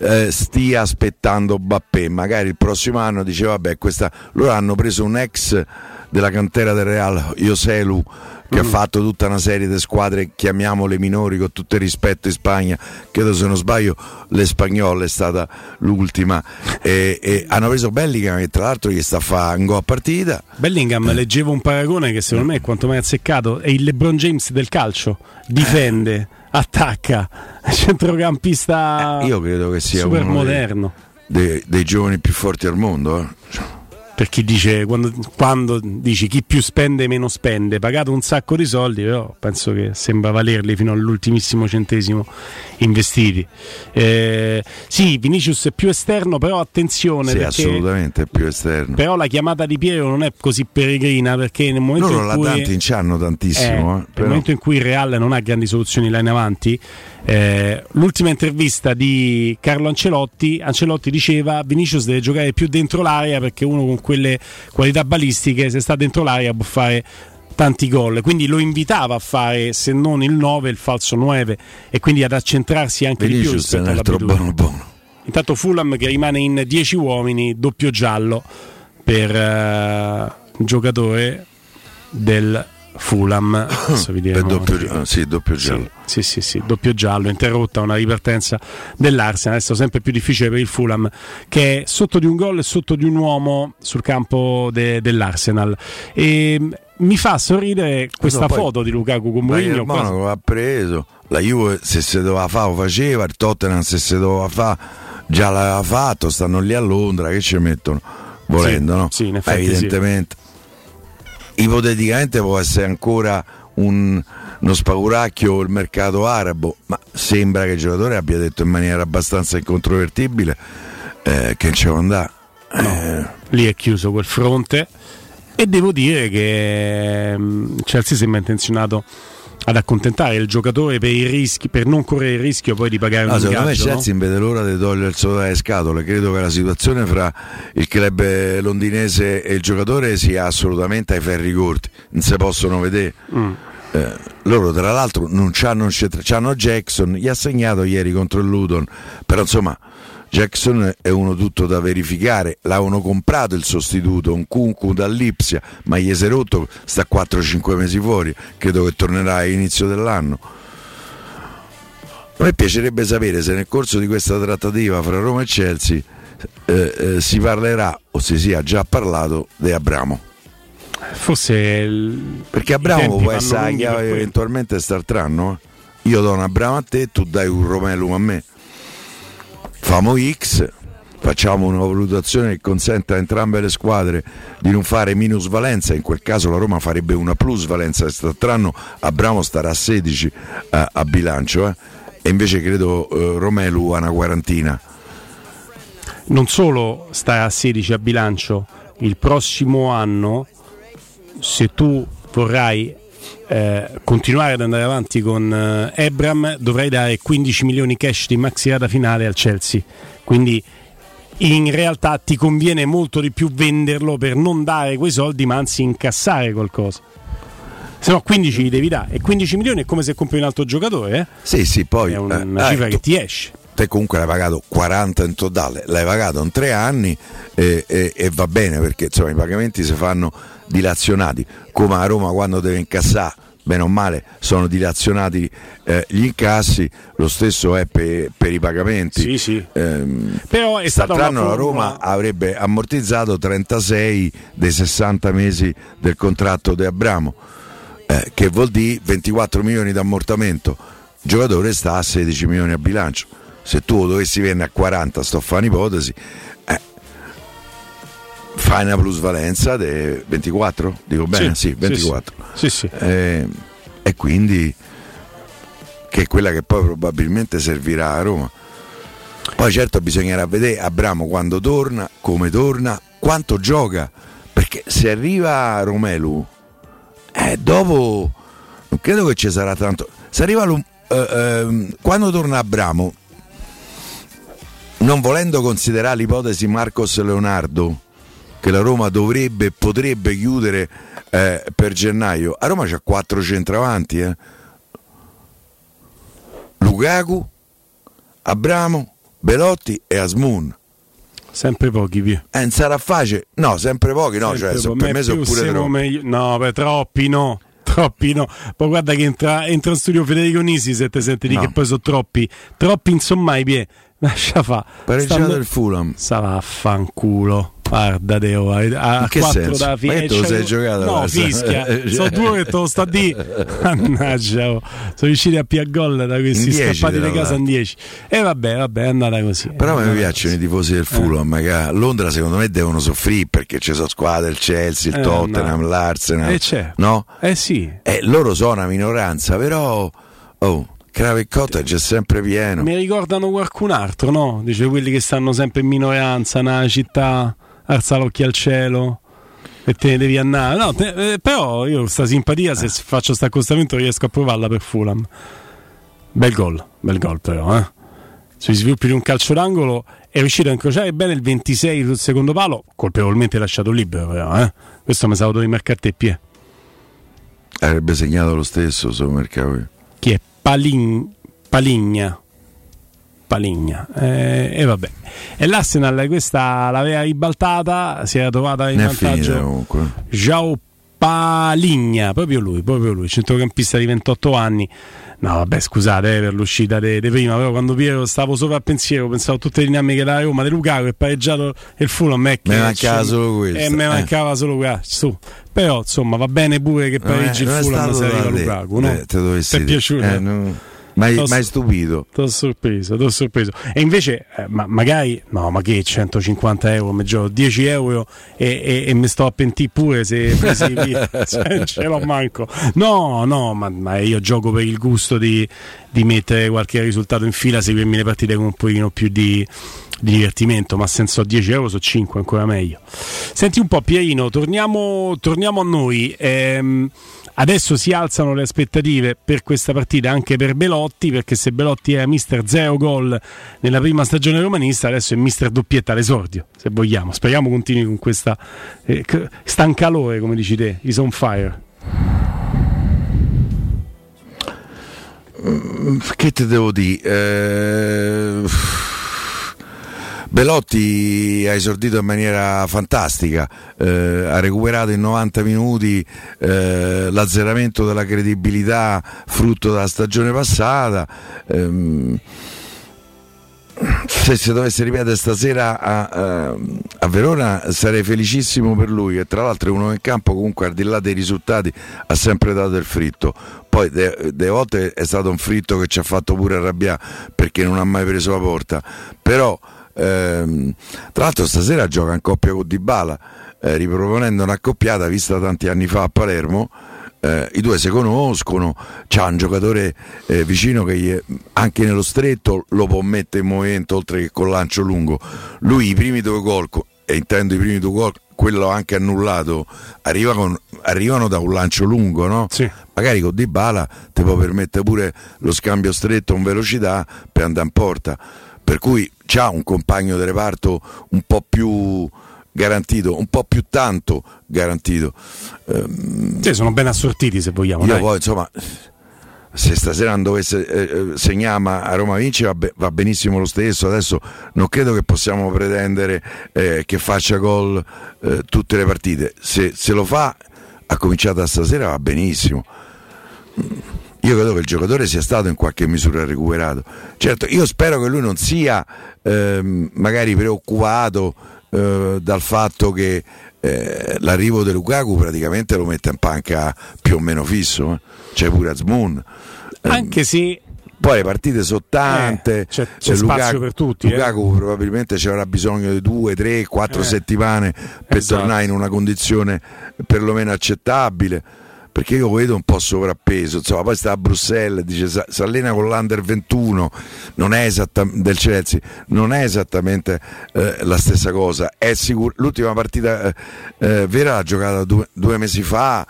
eh, stia aspettando Mbappé, magari il prossimo anno dice vabbè, questa loro hanno preso un ex della cantera del Real, Joselu, che mm. ha fatto tutta una serie di squadre, chiamiamole minori, con tutto il rispetto, in Spagna, credo se non sbaglio l'Espanyol è stata l'ultima e, e hanno preso Bellingham, che tra l'altro gli sta a fare un gol a partita. Bellingham, eh. leggevo un paragone che secondo me è quanto mai azzeccato, è il LeBron James del calcio, difende, eh. attacca, centrocampista eh, io credo che sia super uno moderno dei, dei, dei giovani più forti al mondo, eh. Per chi dice, quando, quando dici chi più spende meno spende, pagato un sacco di soldi, però penso che sembra valerli fino all'ultimissimo centesimo investiti. Eh, sì, Vinicius è più esterno, però attenzione. Sì, perché, assolutamente è più esterno. Però la chiamata di Piero non è così peregrina, perché nel momento loro in la cui tanti ci hanno tantissimo. Eh, eh, nel però... momento in cui il Real non ha grandi soluzioni là in avanti. Eh, l'ultima intervista di Carlo Ancelotti, Ancelotti diceva Vinicius deve giocare più dentro l'area perché uno con quelle qualità balistiche, se sta dentro l'area può fare tanti gol, quindi lo invitava a fare, se non il nove, il falso nove, e quindi ad accentrarsi anche Vinicius di più rispetto all'abitudine. Buono, buono. Intanto Fulham che rimane in dieci uomini, doppio giallo per uh, un giocatore del Fulham. Adesso vediamo. Doppio, sì, doppio giallo. Sì, sì, sì, sì, doppio giallo, interrotta una ripartenza dell'Arsenal, adesso sempre più difficile per il Fulham che è sotto di un gol e sotto di un uomo sul campo de- dell'Arsenal. E mi fa sorridere questa no, foto di Lukaku con Mourinho. Monaco l'ha preso, la Juve se si doveva fare lo faceva, il Tottenham se si doveva fare già l'aveva fatto, stanno lì a Londra, che ci mettono volendo, sì, no? Sì, eh, evidentemente sì. Ipoteticamente può essere ancora un, uno spauracchio il mercato arabo, ma sembra che il giocatore abbia detto in maniera abbastanza incontrovertibile eh, che c'è andare no, eh. Lì è chiuso quel fronte. E devo dire che Chelsea sembra intenzionato ad accontentare il giocatore per i rischi, per non correre il rischio poi di pagare no, un ingaggio. Secondo me Chelsea, no? Invece l'ora di togliere il sole dalle scatole. Credo che la situazione fra il club londinese e il giocatore sia assolutamente ai ferri corti, non si possono vedere. Mm. Eh, loro tra l'altro non c'hanno, c'hanno Jackson, gli ha segnato ieri contro il Luton, però insomma Jackson è uno tutto da verificare, l'avevano comprato il sostituto, un Kunku dall'Ipsia, ma gli si è rotto, sta quattro cinque mesi fuori, credo che tornerà all'inizio dell'anno. A me piacerebbe sapere se nel corso di questa trattativa fra Roma e Chelsea eh, eh, si parlerà o si sia già parlato di Abramo. Forse il... perché Abramo può essere la chiave eventualmente startranno. Io do un Abramo a te, tu dai un Romelum a me. Famo X, facciamo una valutazione che consenta a entrambe le squadre di non fare minusvalenza, in quel caso la Roma farebbe una plusvalenza, quest'anno Abramo starà a sedici a, a bilancio eh? E invece credo eh, Romelu ha una quarantina. Non solo sta a sedici a bilancio, il prossimo anno se tu vorrai Eh, continuare ad andare avanti con eh, Ebram dovrai dare quindici milioni cash di maxi rata finale al Chelsea, quindi in realtà ti conviene molto di più venderlo per non dare quei soldi ma anzi incassare qualcosa, se no quindici li devi dare e quindici milioni è come se compri un altro giocatore eh? Sì sì, poi è un, eh, una cifra eh, che tu, ti esce, te comunque l'hai pagato quaranta in totale, l'hai pagato in tre anni e, e, e va bene perché insomma i pagamenti si fanno dilazionati, come a Roma quando deve incassare bene o male sono dilazionati eh, gli incassi, lo stesso è per, per i pagamenti. Sì, sì. Ehm, però è stata una formula... la Roma avrebbe ammortizzato trentasei dei sessanta mesi del contratto di Abramo eh, che vuol dire ventiquattro milioni di ammortamento, il giocatore sta a sedici milioni a bilancio, se tu dovessi venire a quaranta sto a fare un'ipotesi eh, fai una plusvalenza de ventiquattro, dico bene? Sì, sì ventiquattro. Sì, sì. Eh, e quindi che è quella che poi probabilmente servirà a Roma. Poi certo bisognerà vedere Abramo quando torna, come torna, quanto gioca, perché se arriva Romelu eh, dopo non credo che ci sarà tanto. Se arriva eh, eh, quando torna Abramo, non volendo considerare l'ipotesi Marcos Leonardo che la Roma dovrebbe e potrebbe chiudere eh, per gennaio, a Roma c'ha quattro centravanti eh. Lukaku, Abramo, Belotti e Azmoun, sempre pochi via. Eh, sarà facile? No, sempre pochi no, sempre cioè, po- per me, me sono pure troppi meglio. No, per troppi no troppi no, poi guarda che entra, entra in studio Federico Nisi se te senti no. Di che poi sono troppi, troppi insomma i piedi lascia fa, pareggiato stanno... il Fulham sarà affanculo. Guarda Deo, a quattro da fine. Ma sei giocato? No, fischia. Sono due che te lo sta di. Mannaggia, oh. Sono riusciti a più gol da questi dieci, scappati di casa in dieci. E eh, vabbè, vabbè, è andata così. Però mi piacciono così. I tifosi del Fulham. Eh. A Londra, secondo me, devono soffrire perché ci sono squadre, il Chelsea, il eh, Tottenham, no. l'Arsenal. E eh, c'è. No? Eh sì. Eh, loro sono una minoranza, però. Oh. Crave cottage è sempre pieno. Mi ricordano qualcun altro, no? Dice quelli che stanno sempre in minoranza, nella città. Alza l'occhio al cielo e te ne devi andare. No, te, eh, però io sta simpatia, se faccio sta accostamento riesco a provarla per Fulham. Bel gol, bel gol però, eh. sui sviluppi di un calcio d'angolo, è riuscito a incrociare bene il ventisei sul secondo palo, colpevolmente lasciato libero però, eh? Questo mi sa lo devi marcare te, Pie. Avrebbe segnato lo stesso se lo marcavo io. Chi è? Palin... Paligna Paligna eh, e vabbè, e l'Arsenal questa l'aveva ribaltata, si era trovata in ne vantaggio João Paligna, proprio lui, proprio lui, centrocampista di ventotto anni. No vabbè, scusate eh, per l'uscita di prima, però quando Piero stavo sopra al pensiero pensavo a tutte le dinamiche della Roma, di Lukaku e pareggiato il Fulham, e me mancava solo questo e eh. me mancava solo questo, però insomma va bene pure che pareggi non è, il Fulham se arriva Lukaku, no? Eh, ti è piaciuto? Eh, no. Mai, t'ho, mai stupito, t'ho sorpreso, t'ho sorpreso. E invece, eh, ma magari no, ma che centocinquanta euro, mi gioco dieci euro e, e, e mi sto a pentire pure se presi via, cioè, ce l'ho manco. No, no, ma, ma io gioco per il gusto di, di mettere qualche risultato in fila, seguirmi le partite con un pochino più di, di divertimento. Ma senso dieci euro sono cinque, ancora meglio. Senti un po', Pierino, torniamo, torniamo a noi. Ehm, Adesso si alzano le aspettative per questa partita anche per Belotti, perché se Belotti era mister zero gol nella prima stagione romanista, adesso è mister doppietta all'esordio, se vogliamo. Speriamo continui con questa eh, sta in calore, come dici te, is on fire. Che te devo dire? Eh... Belotti ha esordito in maniera fantastica, eh, ha recuperato in novanta minuti eh, l'azzeramento della credibilità frutto della stagione passata. Eh, se si dovesse ripetere stasera a, a, a Verona sarei felicissimo per lui, e tra l'altro è uno in campo comunque al di là dei risultati ha sempre dato il fritto. Poi delle volte è stato un fritto che ci ha fatto pure arrabbiare perché non ha mai preso la porta, però Eh, tra l'altro stasera gioca in coppia con Dybala, eh, riproponendo un'accoppiata vista tanti anni fa a Palermo. Eh, i due si conoscono, c'ha un giocatore eh, vicino che gli, anche nello stretto lo può mettere in movimento oltre che col lancio lungo. Lui i primi due gol, e intendo i primi due gol, quello anche annullato, arriva con, arrivano da un lancio lungo, no? Sì. Magari con Dybala ti può permettere pure lo scambio stretto in velocità per andare in porta, per cui c'ha un compagno di reparto un po' più garantito, un po' più tanto garantito. Sì, sono ben assortiti se vogliamo. Io dai. Poi insomma, se stasera non dovesse eh, segnare ma a Roma vince va, be- va benissimo lo stesso. Adesso non credo che possiamo pretendere eh, che faccia gol eh, tutte le partite. Se, se lo fa, ha cominciato da stasera, va benissimo. Io credo che il giocatore sia stato in qualche misura recuperato. Certo, io spero che lui non sia ehm, magari preoccupato eh, dal fatto che eh, l'arrivo di Lukaku praticamente lo mette in panca più o meno fisso, eh. C'è pure Azmoun. Anche eh, sì. Poi le partite sono tante, eh, c'è, c'è Lukaku, spazio per tutti. Lukaku eh. probabilmente ci avrà bisogno di due, tre, quattro eh, settimane per esatto. tornare in una condizione perlomeno accettabile. Perché io vedo un po' sovrappeso, insomma, poi sta a Bruxelles, dice si allena con l'Under ventuno, non è esattam- del Chelsea, non è esattamente eh, la stessa cosa. È sicur- l'ultima partita eh, vera l'ha giocata due, due mesi fa,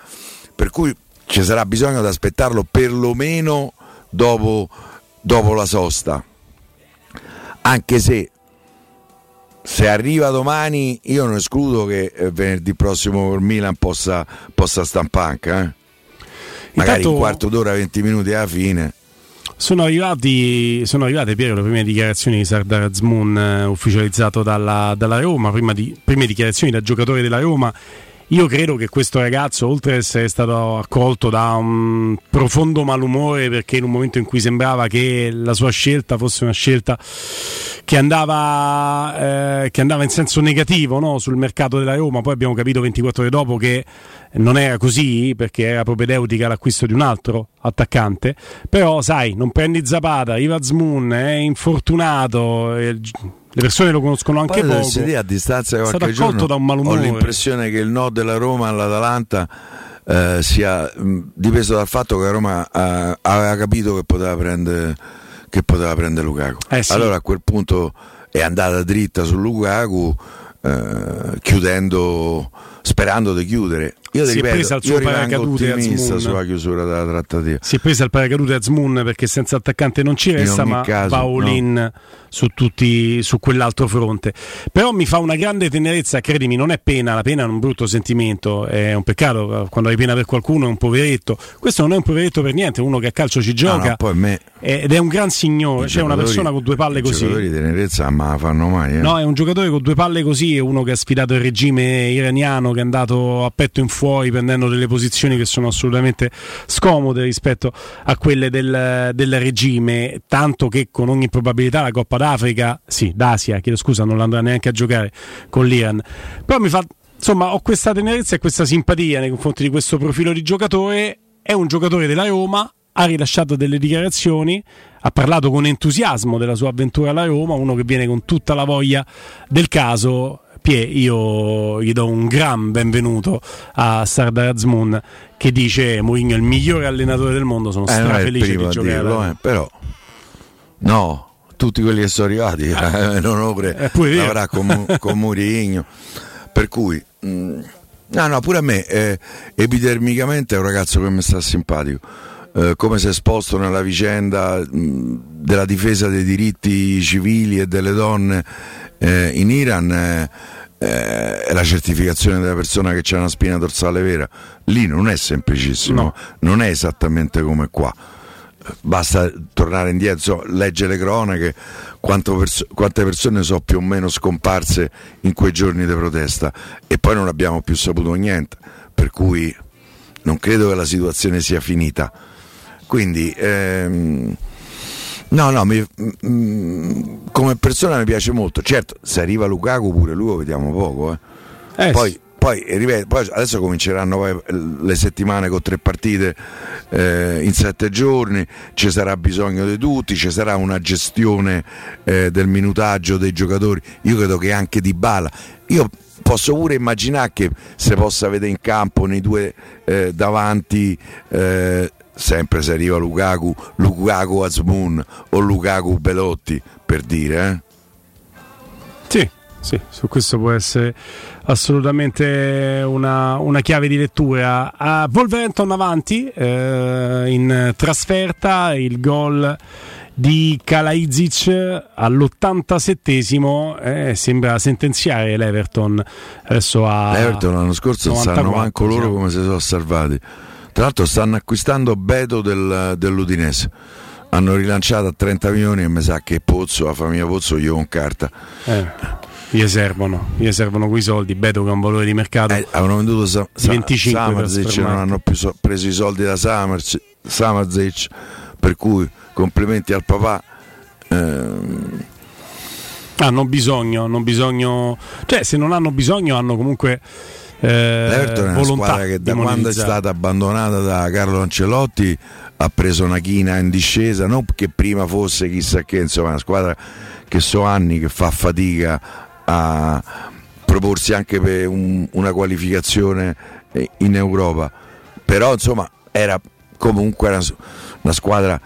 per cui ci sarà bisogno di aspettarlo perlomeno dopo, dopo la sosta. Anche se se arriva domani io non escludo che venerdì prossimo il Milan possa, possa stampanca eh? Magari intanto, un quarto d'ora, venti minuti alla fine sono arrivati sono arrivate Piero le prime dichiarazioni di Sardar Azmoun eh, ufficializzato dalla, dalla Roma, prima di, prime dichiarazioni da giocatore della Roma. Io credo che questo ragazzo, oltre ad essere stato accolto da un profondo malumore, perché in un momento in cui sembrava che la sua scelta fosse una scelta che andava, eh, che andava in senso negativo, no? Sul mercato della Roma, poi abbiamo capito ventiquattro ore dopo che non era così, perché era propedeutica l'acquisto di un altro attaccante. Però sai, non prendi Zapata, Azmoun è infortunato... È... Le persone lo conoscono anche poco. Poi a distanza di qualche giorno da un malumore. Ho l'impressione che il no della Roma all'Atalanta eh, sia mh, dipeso dal fatto che la Roma eh, aveva capito che poteva prendere che poteva prendere Lukaku. Eh sì. Allora a quel punto è andata dritta su Lukaku eh, chiudendo, sperando di chiudere. Io ti ripeto, io rimango ottimista sulla chiusura della trattativa. Si è presa il paracadute Azmoun perché senza attaccante non ci resta, ma caso, va all in, no, su tutti, su quell'altro fronte. Però mi fa una grande tenerezza, credimi, non è pena, la pena è un brutto sentimento, è un peccato quando hai pena per qualcuno, è un poveretto. Questo non è un poveretto per niente, uno che a calcio ci gioca, no, no, poi me... ed è un gran signore, cioè una persona con due palle così. I giocatori di tenerezza ma la fanno mai, eh? No, è un giocatore con due palle così, è uno che ha sfidato il regime iraniano, che è andato a petto in fuori prendendo delle posizioni che sono assolutamente scomode rispetto a quelle del, del regime, tanto che con ogni probabilità la Coppa d'Africa, sì, d'Asia, chiedo scusa, non andrà neanche a giocare con l'Iran. Però mi fa, insomma, ho questa tenerezza e questa simpatia nei confronti di questo profilo di giocatore. È un giocatore della Roma, ha rilasciato delle dichiarazioni, ha parlato con entusiasmo della sua avventura alla Roma, uno che viene con tutta la voglia del caso. Pie, io gli do un gran benvenuto a Sardar Azmoun, che dice Mourinho è il migliore allenatore del mondo, sono eh, strafelice di giocare dirlo, eh, però no, tutti quelli che sono arrivati eh, non lo credo, lavorerà con, con Mourinho, per cui mh, no no pure a me eh, epidermicamente è un ragazzo che mi sta simpatico, eh, come si è esposto nella vicenda mh, della difesa dei diritti civili e delle donne Eh, in Iran, eh, eh, è la certificazione della persona che c'è una spina dorsale vera. Lì non è semplicissimo, no, non è esattamente come qua. Basta tornare indietro, leggere le cronache, pers- quante persone sono più o meno scomparse in quei giorni di protesta, e poi non abbiamo più saputo niente, per cui non credo che la situazione sia finita. Quindi ehm, No, no, mi, mh, come persona mi piace molto. Certo, se arriva Lukaku pure lui lo vediamo poco, eh. Eh, poi, sì. poi, ripeto, poi adesso cominceranno poi le settimane con tre partite eh, in sette giorni, ci sarà bisogno di tutti, ci sarà una gestione eh, del minutaggio dei giocatori. Io credo che anche Dybala, io posso pure immaginare che se possa vedere in campo nei due eh, davanti... Eh, sempre se arriva Lukaku Lukaku Azmoun o Lukaku Belotti, per dire, eh? Sì, sì, su questo può essere assolutamente una, una chiave di lettura. A Wolverhampton avanti eh, in trasferta, il gol di Kalajdzic all'ottantasettesimo eh, sembra sentenziare l'Everton. Adesso a Everton l'anno scorso non sanno manco loro come si sono salvati. Tra l'altro stanno acquistando Beto del, dell'Udinese, hanno rilanciato a trenta milioni e mi sa che Pozzo, la famiglia Pozzo, io con carta. Eh, gli servono, gli servono quei soldi, Beto che ha un valore di mercato. Eh, hanno venduto Sa- venticinque Samardzic, non hanno più so- preso i soldi da Samardzic, Samardzic, per cui complimenti al papà. Ehm... Ah, non bisogno, non bisogno, cioè se non hanno bisogno hanno comunque... Eh, L'Everton è una squadra che da quando è stata abbandonata da Carlo Ancelotti ha preso una china in discesa, non che prima fosse chissà che, insomma, una squadra che so anni che fa fatica a proporsi anche per un, una qualificazione in Europa, però insomma era comunque una, una squadra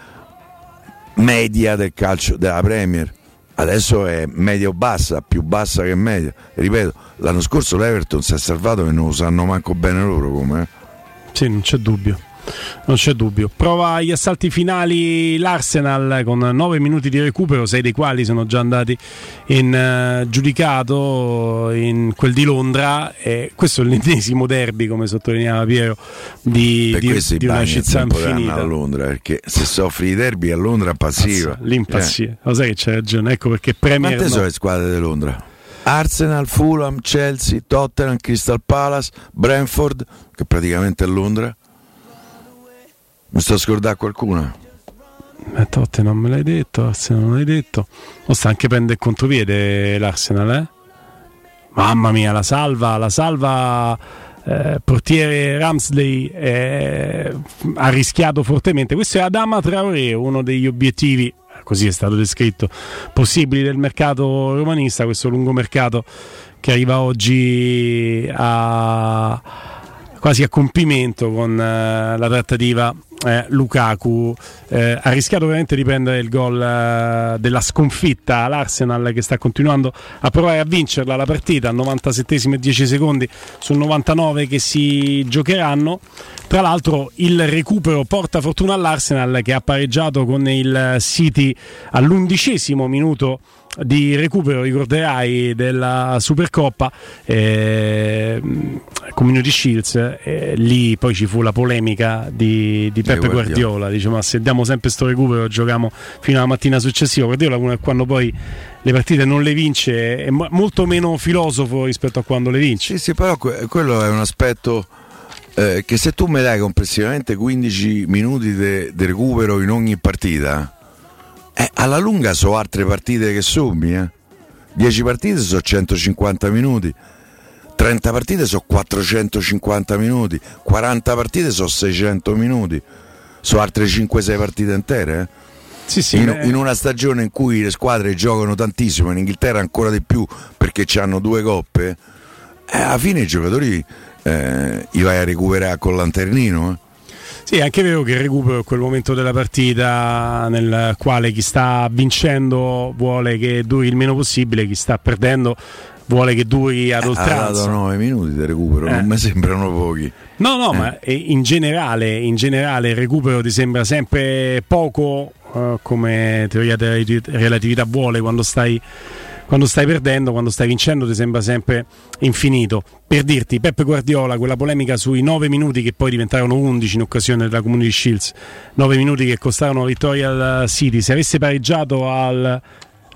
media del calcio della Premier. Adesso è medio-bassa, più bassa che media. Ripeto, l'anno scorso l'Everton si è salvato e non lo sanno manco bene loro come. Eh? Sì, non c'è dubbio. Non c'è dubbio. Prova gli assalti finali l'Arsenal con nove minuti di recupero, sei dei quali sono già andati in uh, giudicato in quel di Londra, e questo è l'ennesimo derby, come sottolineava Piero, di, per di, di una città infinita a Londra, perché se soffri i derby a Londra passiva l'impazzia, eh. Lo sai che c'è ragione, ecco perché Premier. Quante no? sono le squadre di Londra? Arsenal, Fulham, Chelsea, Tottenham, Crystal Palace, Brentford, che praticamente è Londra. Mi sto scordando qualcuna? Eh, Totte non me l'hai detto, Arsenal non l'hai detto. O sta anche prendendo il contropiede l'Arsenal, eh? Mamma mia, la salva, la salva eh, portiere Ramsdale eh, ha rischiato fortemente. Questo è Adama Traoré, uno degli obiettivi, così è stato descritto, possibili del mercato romanista, questo lungo mercato che arriva oggi a quasi a compimento con eh, la trattativa eh, Lukaku eh, ha rischiato veramente di prendere il gol eh, della sconfitta all'Arsenal, che sta continuando a provare a vincerla la partita al novantasettesimo e dieci secondi su novantanove che si giocheranno. Tra l'altro il recupero porta fortuna all'Arsenal, che ha pareggiato con il City all'undicesimo minuto di recupero, ricorderai, della Supercoppa eh, Community Shields, eh, lì poi ci fu la polemica di, di Peppe Guardiola, Guardiola. Dice: ma se diamo sempre sto recupero giochiamo fino alla mattina successiva. Guardiola, quando poi le partite non le vince, è molto meno filosofo rispetto a quando le vince. Sì, sì, però que- quello è un aspetto eh, che se tu mi dai complessivamente quindici minuti di de- recupero in ogni partita, Eh, alla lunga sono altre partite che sommi, eh. dieci partite sono centocinquanta minuti, trenta partite sono quattrocentocinquanta minuti, quaranta partite sono seicento minuti, sono altre cinque sei partite intere. Eh. Sì, sì, in, eh. in una stagione in cui le squadre giocano tantissimo, in Inghilterra ancora di più perché hanno due coppe, eh, alla fine i giocatori eh, li vai a recuperare col lanternino. Eh. Sì, anche è vero che il recupero è quel momento della partita nel quale chi sta vincendo vuole che duri il meno possibile, chi sta perdendo vuole che duri ad oltranza. Ha dato nove minuti di recupero, eh. non mi sembrano pochi. No, no, eh. ma in generale, in generale il recupero ti sembra sempre poco, eh, come teoria della relatività vuole, quando stai... quando stai perdendo, quando stai vincendo ti sembra sempre infinito. Per dirti, Pep Guardiola, quella polemica sui nove minuti che poi diventarono undici in occasione della Community Shields, nove minuti che costarono vittoria al City, se avesse pareggiato al...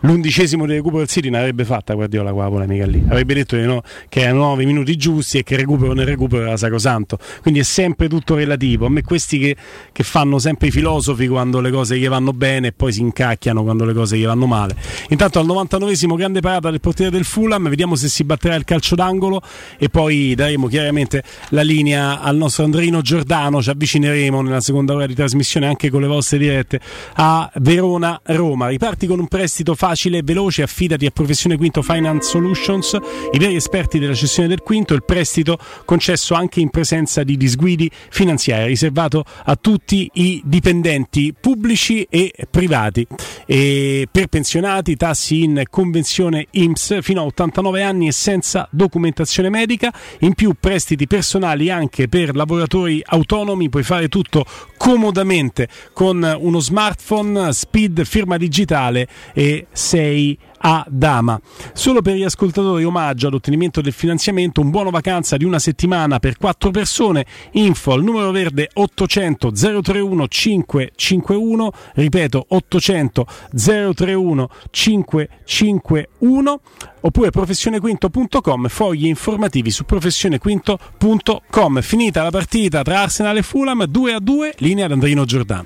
l'undicesimo del recupero del City ne avrebbe fatta Guardiola quella polemica lì, avrebbe detto che, no, che erano nove minuti giusti e che il recupero nel recupero era sacrosanto. Quindi è sempre tutto relativo. A me questi che, che fanno sempre i filosofi quando le cose gli vanno bene e poi si incacchiano quando le cose gli vanno male. Intanto al novantanovesimo grande parata del portiere del Fulham, vediamo se si batterà il calcio d'angolo e poi daremo chiaramente la linea al nostro Andrino Giordano. Ci avvicineremo nella seconda ora di trasmissione anche con le vostre dirette a Verona-Roma. Riparti con un prestito facile, facile e veloce, affidati a Professione Quinto Finance Solutions, i veri esperti della cessione del quinto, il prestito concesso anche in presenza di disguidi finanziari, riservato a tutti i dipendenti pubblici e privati. E per pensionati, tassi in convenzione I N P S fino a ottantanove anni e senza documentazione medica, in più prestiti personali anche per lavoratori autonomi, puoi fare tutto comodamente con uno smartphone, S P I D, firma digitale e sei a Dama. Solo per gli ascoltatori omaggio all'ottenimento del finanziamento un buono vacanza di una settimana per quattro persone. Info al numero verde ottocento zero trentuno cinquecentocinquantuno, ripeto ottocento zero trentuno cinquecentocinquantuno, oppure professionequinto punto com, fogli informativi su professionequinto punto com. Finita la partita tra Arsenal e Fulham due a due, linea ad Andrino Giordano.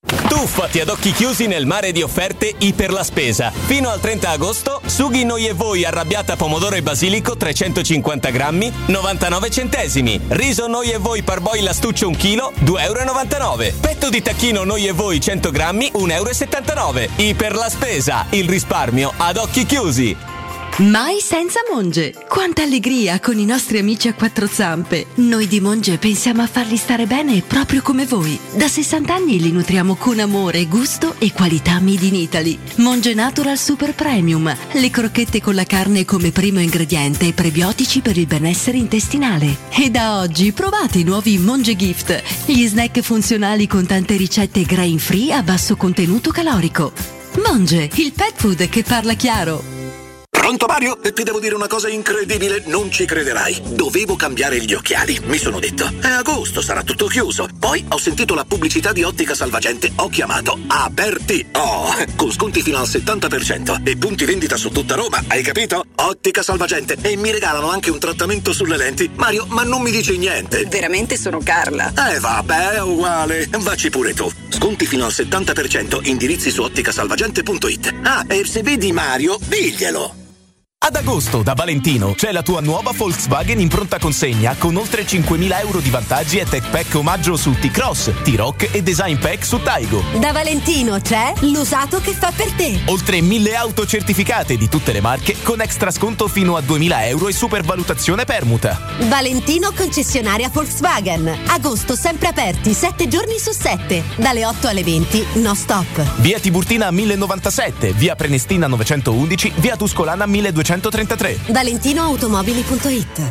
Tuffati ad occhi chiusi nel mare di offerte Iper la Spesa. Fino al trenta agosto, sughi Noi e Voi arrabbiata pomodoro e basilico trecentocinquanta grammi, novantanove centesimi. Riso Noi e Voi Parboil astuccio un chilo, due virgola novantanove euro. Petto di tacchino Noi e Voi cento grammi, uno virgola settantanove euro. Iper la Spesa, il risparmio ad occhi chiusi. Mai senza Monge. Quanta allegria con i nostri amici a quattro zampe. Noi di Monge pensiamo a farli stare bene proprio come voi. Da sessanta anni li nutriamo con amore, gusto e qualità made in Italy. Monge Natural Super Premium. Le crocchette con la carne come primo ingrediente e prebiotici per il benessere intestinale. E da oggi provate i nuovi Monge Gift. Gli snack funzionali con tante ricette grain free a basso contenuto calorico. Monge, il pet food che parla chiaro. Pronto Mario? E ti devo dire una cosa incredibile, non ci crederai. Dovevo cambiare gli occhiali, mi sono detto. È agosto, sarà tutto chiuso. Poi ho sentito la pubblicità di Ottica Salvagente, ho chiamato Aperti O, con sconti fino al settanta per cento e punti vendita su tutta Roma, hai capito? Ottica Salvagente, e mi regalano anche un trattamento sulle lenti. Mario, ma non mi dici niente? Veramente sono Carla. Eh vabbè, è uguale, vacci pure tu. Sconti fino al settanta per cento, indirizzi su otticasalvagente punto it. Ah, e se vedi Mario, diglielo! Ad agosto da Valentino c'è la tua nuova Volkswagen in pronta consegna con oltre cinquemila euro di vantaggi e tech pack omaggio su T-Cross, T-Roc e design pack su Taigo. Da Valentino c'è l'usato che fa per te. Oltre mille auto certificate di tutte le marche con extra sconto fino a duemila euro e supervalutazione permuta. Valentino concessionaria Volkswagen. Agosto sempre aperti sette giorni su sette. Dalle otto alle venti no stop. Via Tiburtina mille e novantasette, via Prenestina novecentoundici, via Tuscolana milleduecento. Valentinoautomobili punto it.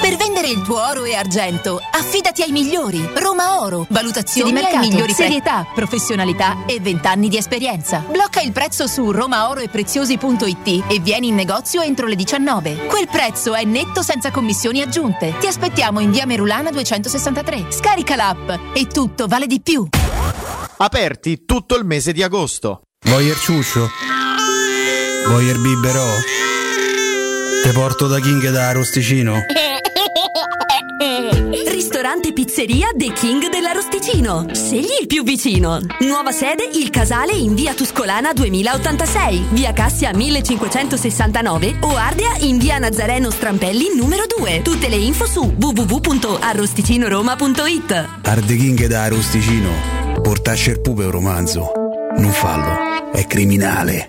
Per vendere il tuo oro e argento, affidati ai migliori. Roma Oro. Valutazioni di mercato, migliori pre- serietà, professionalità e vent'anni di esperienza. Blocca il prezzo su romaoroepreziosi punto it e vieni in negozio entro le diciannove. Quel prezzo è netto senza commissioni aggiunte. Ti aspettiamo in via Merulana duecentosessantatré. Scarica l'app e tutto vale di più. Aperti tutto il mese di agosto. Vuoi il ciuscio? Vuoi il biberò? Te porto da King da Arosticino. Ristorante Pizzeria The King dell'Arosticino. Scegli il più vicino. Nuova sede Il Casale in via Tuscolana duemilaottantasei, via Cassia millecinquecentosessantanove o Ardea in via Nazareno Strampelli numero due. Tutte le info su w w w punto arrosticinoroma punto it. Arde King da Arosticino. Portasce il pupe un romanzo. Non fallo, è criminale.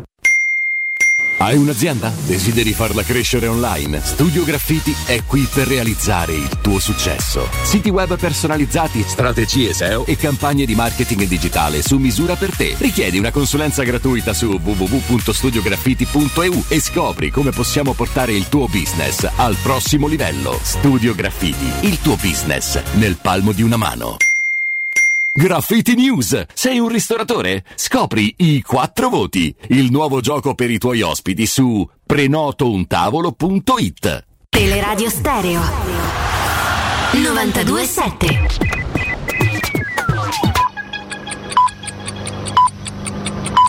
Hai un'azienda? Desideri farla crescere online? Studio Graffiti è qui per realizzare il tuo successo. Siti web personalizzati, strategie S E O e campagne di marketing digitale su misura per te. Richiedi una consulenza gratuita su w w w punto studio graffiti punto e u e scopri come possiamo portare il tuo business al prossimo livello. Studio Graffiti, il tuo business nel palmo di una mano. Graffiti News! Sei un ristoratore? Scopri i quattro voti, il nuovo gioco per i tuoi ospiti su prenoto un tavolo punto it. Teleradio Stereo novantadue virgola sette.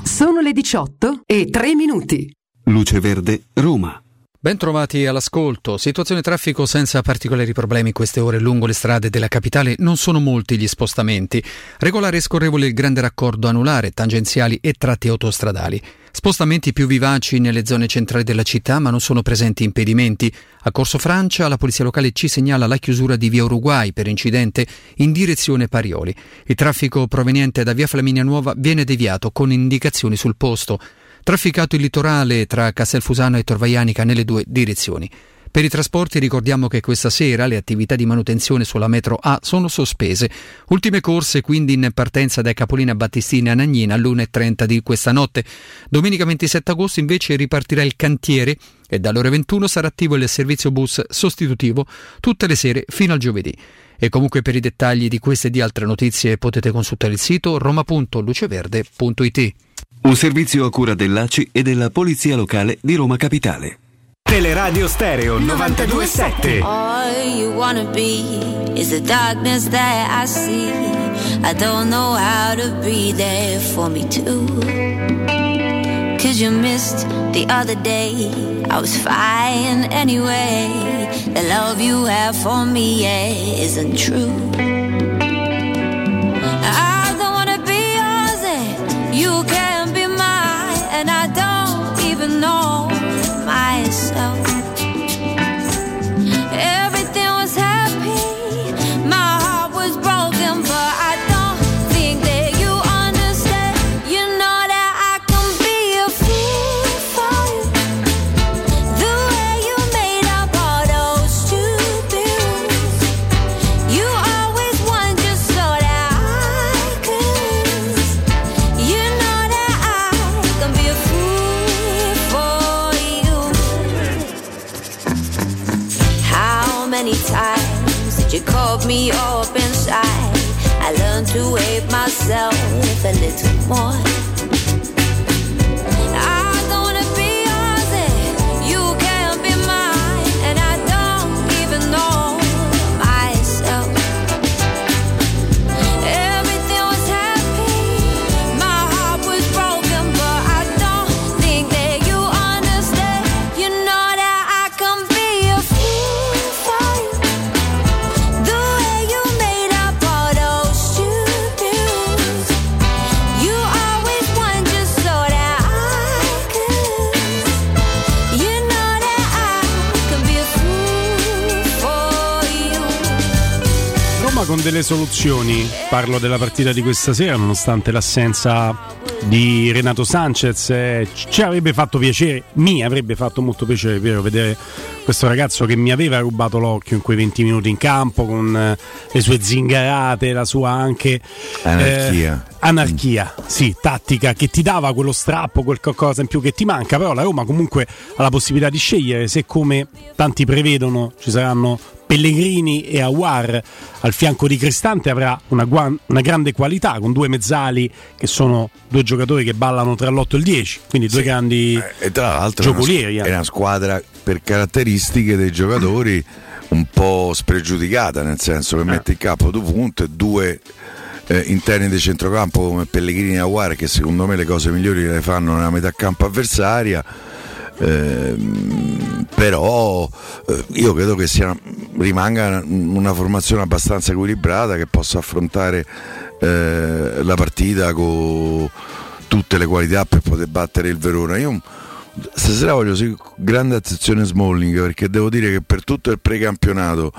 Sono le diciotto e tre minuti. Luce Verde, Roma. Bentrovati all'ascolto. Situazione traffico senza particolari problemi in queste ore lungo le strade della capitale. Non sono molti gli spostamenti. Regolare e scorrevole il grande raccordo anulare, tangenziali e tratti autostradali. Spostamenti più vivaci nelle zone centrali della città, ma non sono presenti impedimenti. A Corso Francia la polizia locale ci segnala la chiusura di via Uruguay per incidente in direzione Parioli. Il traffico proveniente da via Flaminia Nuova viene deviato con indicazioni sul posto. Trafficato il litorale tra Castelfusano e Torvaianica nelle due direzioni. Per i trasporti ricordiamo che questa sera le attività di manutenzione sulla metro A sono sospese. Ultime corse quindi in partenza da Capolina Battistini a Nagnina all'una e trenta di questa notte. Domenica ventisette agosto invece ripartirà il cantiere e dalle ore ventuno sarà attivo il servizio bus sostitutivo tutte le sere fino al giovedì. E comunque per i dettagli di queste e di altre notizie potete consultare il sito roma punto luceverde punto it. Un servizio a cura dell'A C I e della Polizia Locale di Roma Capitale. Teleradio Stereo novantadue virgola sette. All you wanna be is the darkness that I see. I don't know how to be there for me too. 'Cause you missed the other day. I was fine anyway. The love you have for me, yeah, isn't true. I don't wanna be yours and you can't be mine. And I don't even know myself. Everything was happy, my heart was broken, but I don't think that you understand. You know that I can be a fool for you, the way you made up all those stupid rules. You always won just so that I could lose. You know that I can be a fool for you. How many times did you call me up inside? I learned to hate myself a little more. I don't wanna be yours and you can't be mine, and I don't even know myself. Everything was happy, my heart was broken, but I don't think that you understand. You know that I can be a fool for you, the way you made up all those stupid rules. You always won just so that I could lose. You know that I can be a fool for you. Roma con delle soluzioni, parlo della partita di questa sera, nonostante l'assenza di Renato Sanchez, eh, ci avrebbe fatto piacere, mi avrebbe fatto molto piacere, vero, vedere questo ragazzo che mi aveva rubato l'occhio in quei venti minuti in campo con eh, le sue zingarate, la sua anche anarchia, eh, anarchia mm. sì, tattica, che ti dava quello strappo, quel qualcosa in più che ti manca. Però la Roma comunque ha la possibilità di scegliere se, come tanti prevedono, ci saranno Pellegrini e Aouar al fianco di Cristante. Avrà una, guan- una grande qualità con due mezzali che sono due giocatori che ballano tra l'otto e il dieci, quindi due sì, grandi e tra l'altro giocolieri. È una, squ- è una squadra per caratteristiche dei giocatori un po' spregiudicata, nel senso che mette in campo due punte, due eh, interni di centrocampo come Pellegrini e Aouar, che secondo me le cose migliori le fanno nella metà campo avversaria. Eh, però eh, io credo che sia, rimanga una formazione abbastanza equilibrata che possa affrontare eh, la partita con tutte le qualità per poter battere il Verona. Io stasera voglio sì, grande attenzione Smalling, perché devo dire che per tutto il precampionato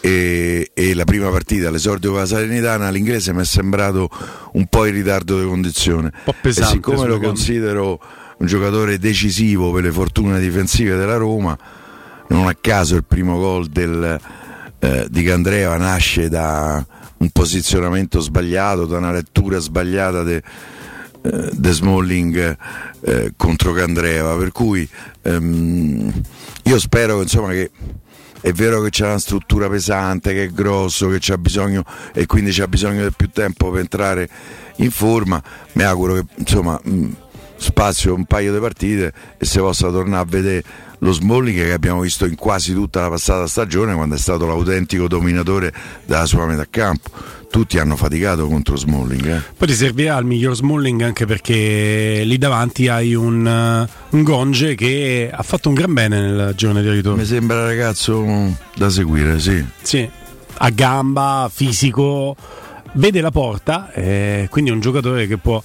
e, e la prima partita, l'esordio con la Salernitana, l'inglese mi è sembrato un po' in ritardo di condizione, un po' pesante, e siccome lo considero un giocatore decisivo per le fortune difensive della Roma, non a caso il primo gol del, eh, di Candreva nasce da un posizionamento sbagliato, da una lettura sbagliata de, eh, de Smalling eh, contro Candreva. Per cui ehm, io spero insomma che, è vero che c'è una struttura pesante, che è grosso, che c'ha bisogno e quindi c'ha bisogno di più tempo per entrare in forma, mi auguro che insomma mh, spazio un paio di partite e se possa tornare a vedere lo Smalling che abbiamo visto in quasi tutta la passata stagione, quando è stato l'autentico dominatore della sua metà campo. Tutti hanno faticato contro Smalling eh. Poi ti servirà il miglior Smalling, anche perché lì davanti hai un, un Gonge che ha fatto un gran bene nel giorno di ritorno. Mi sembra ragazzo da seguire, sì, sì, a gamba, fisico, vede la porta, eh, quindi è un giocatore che può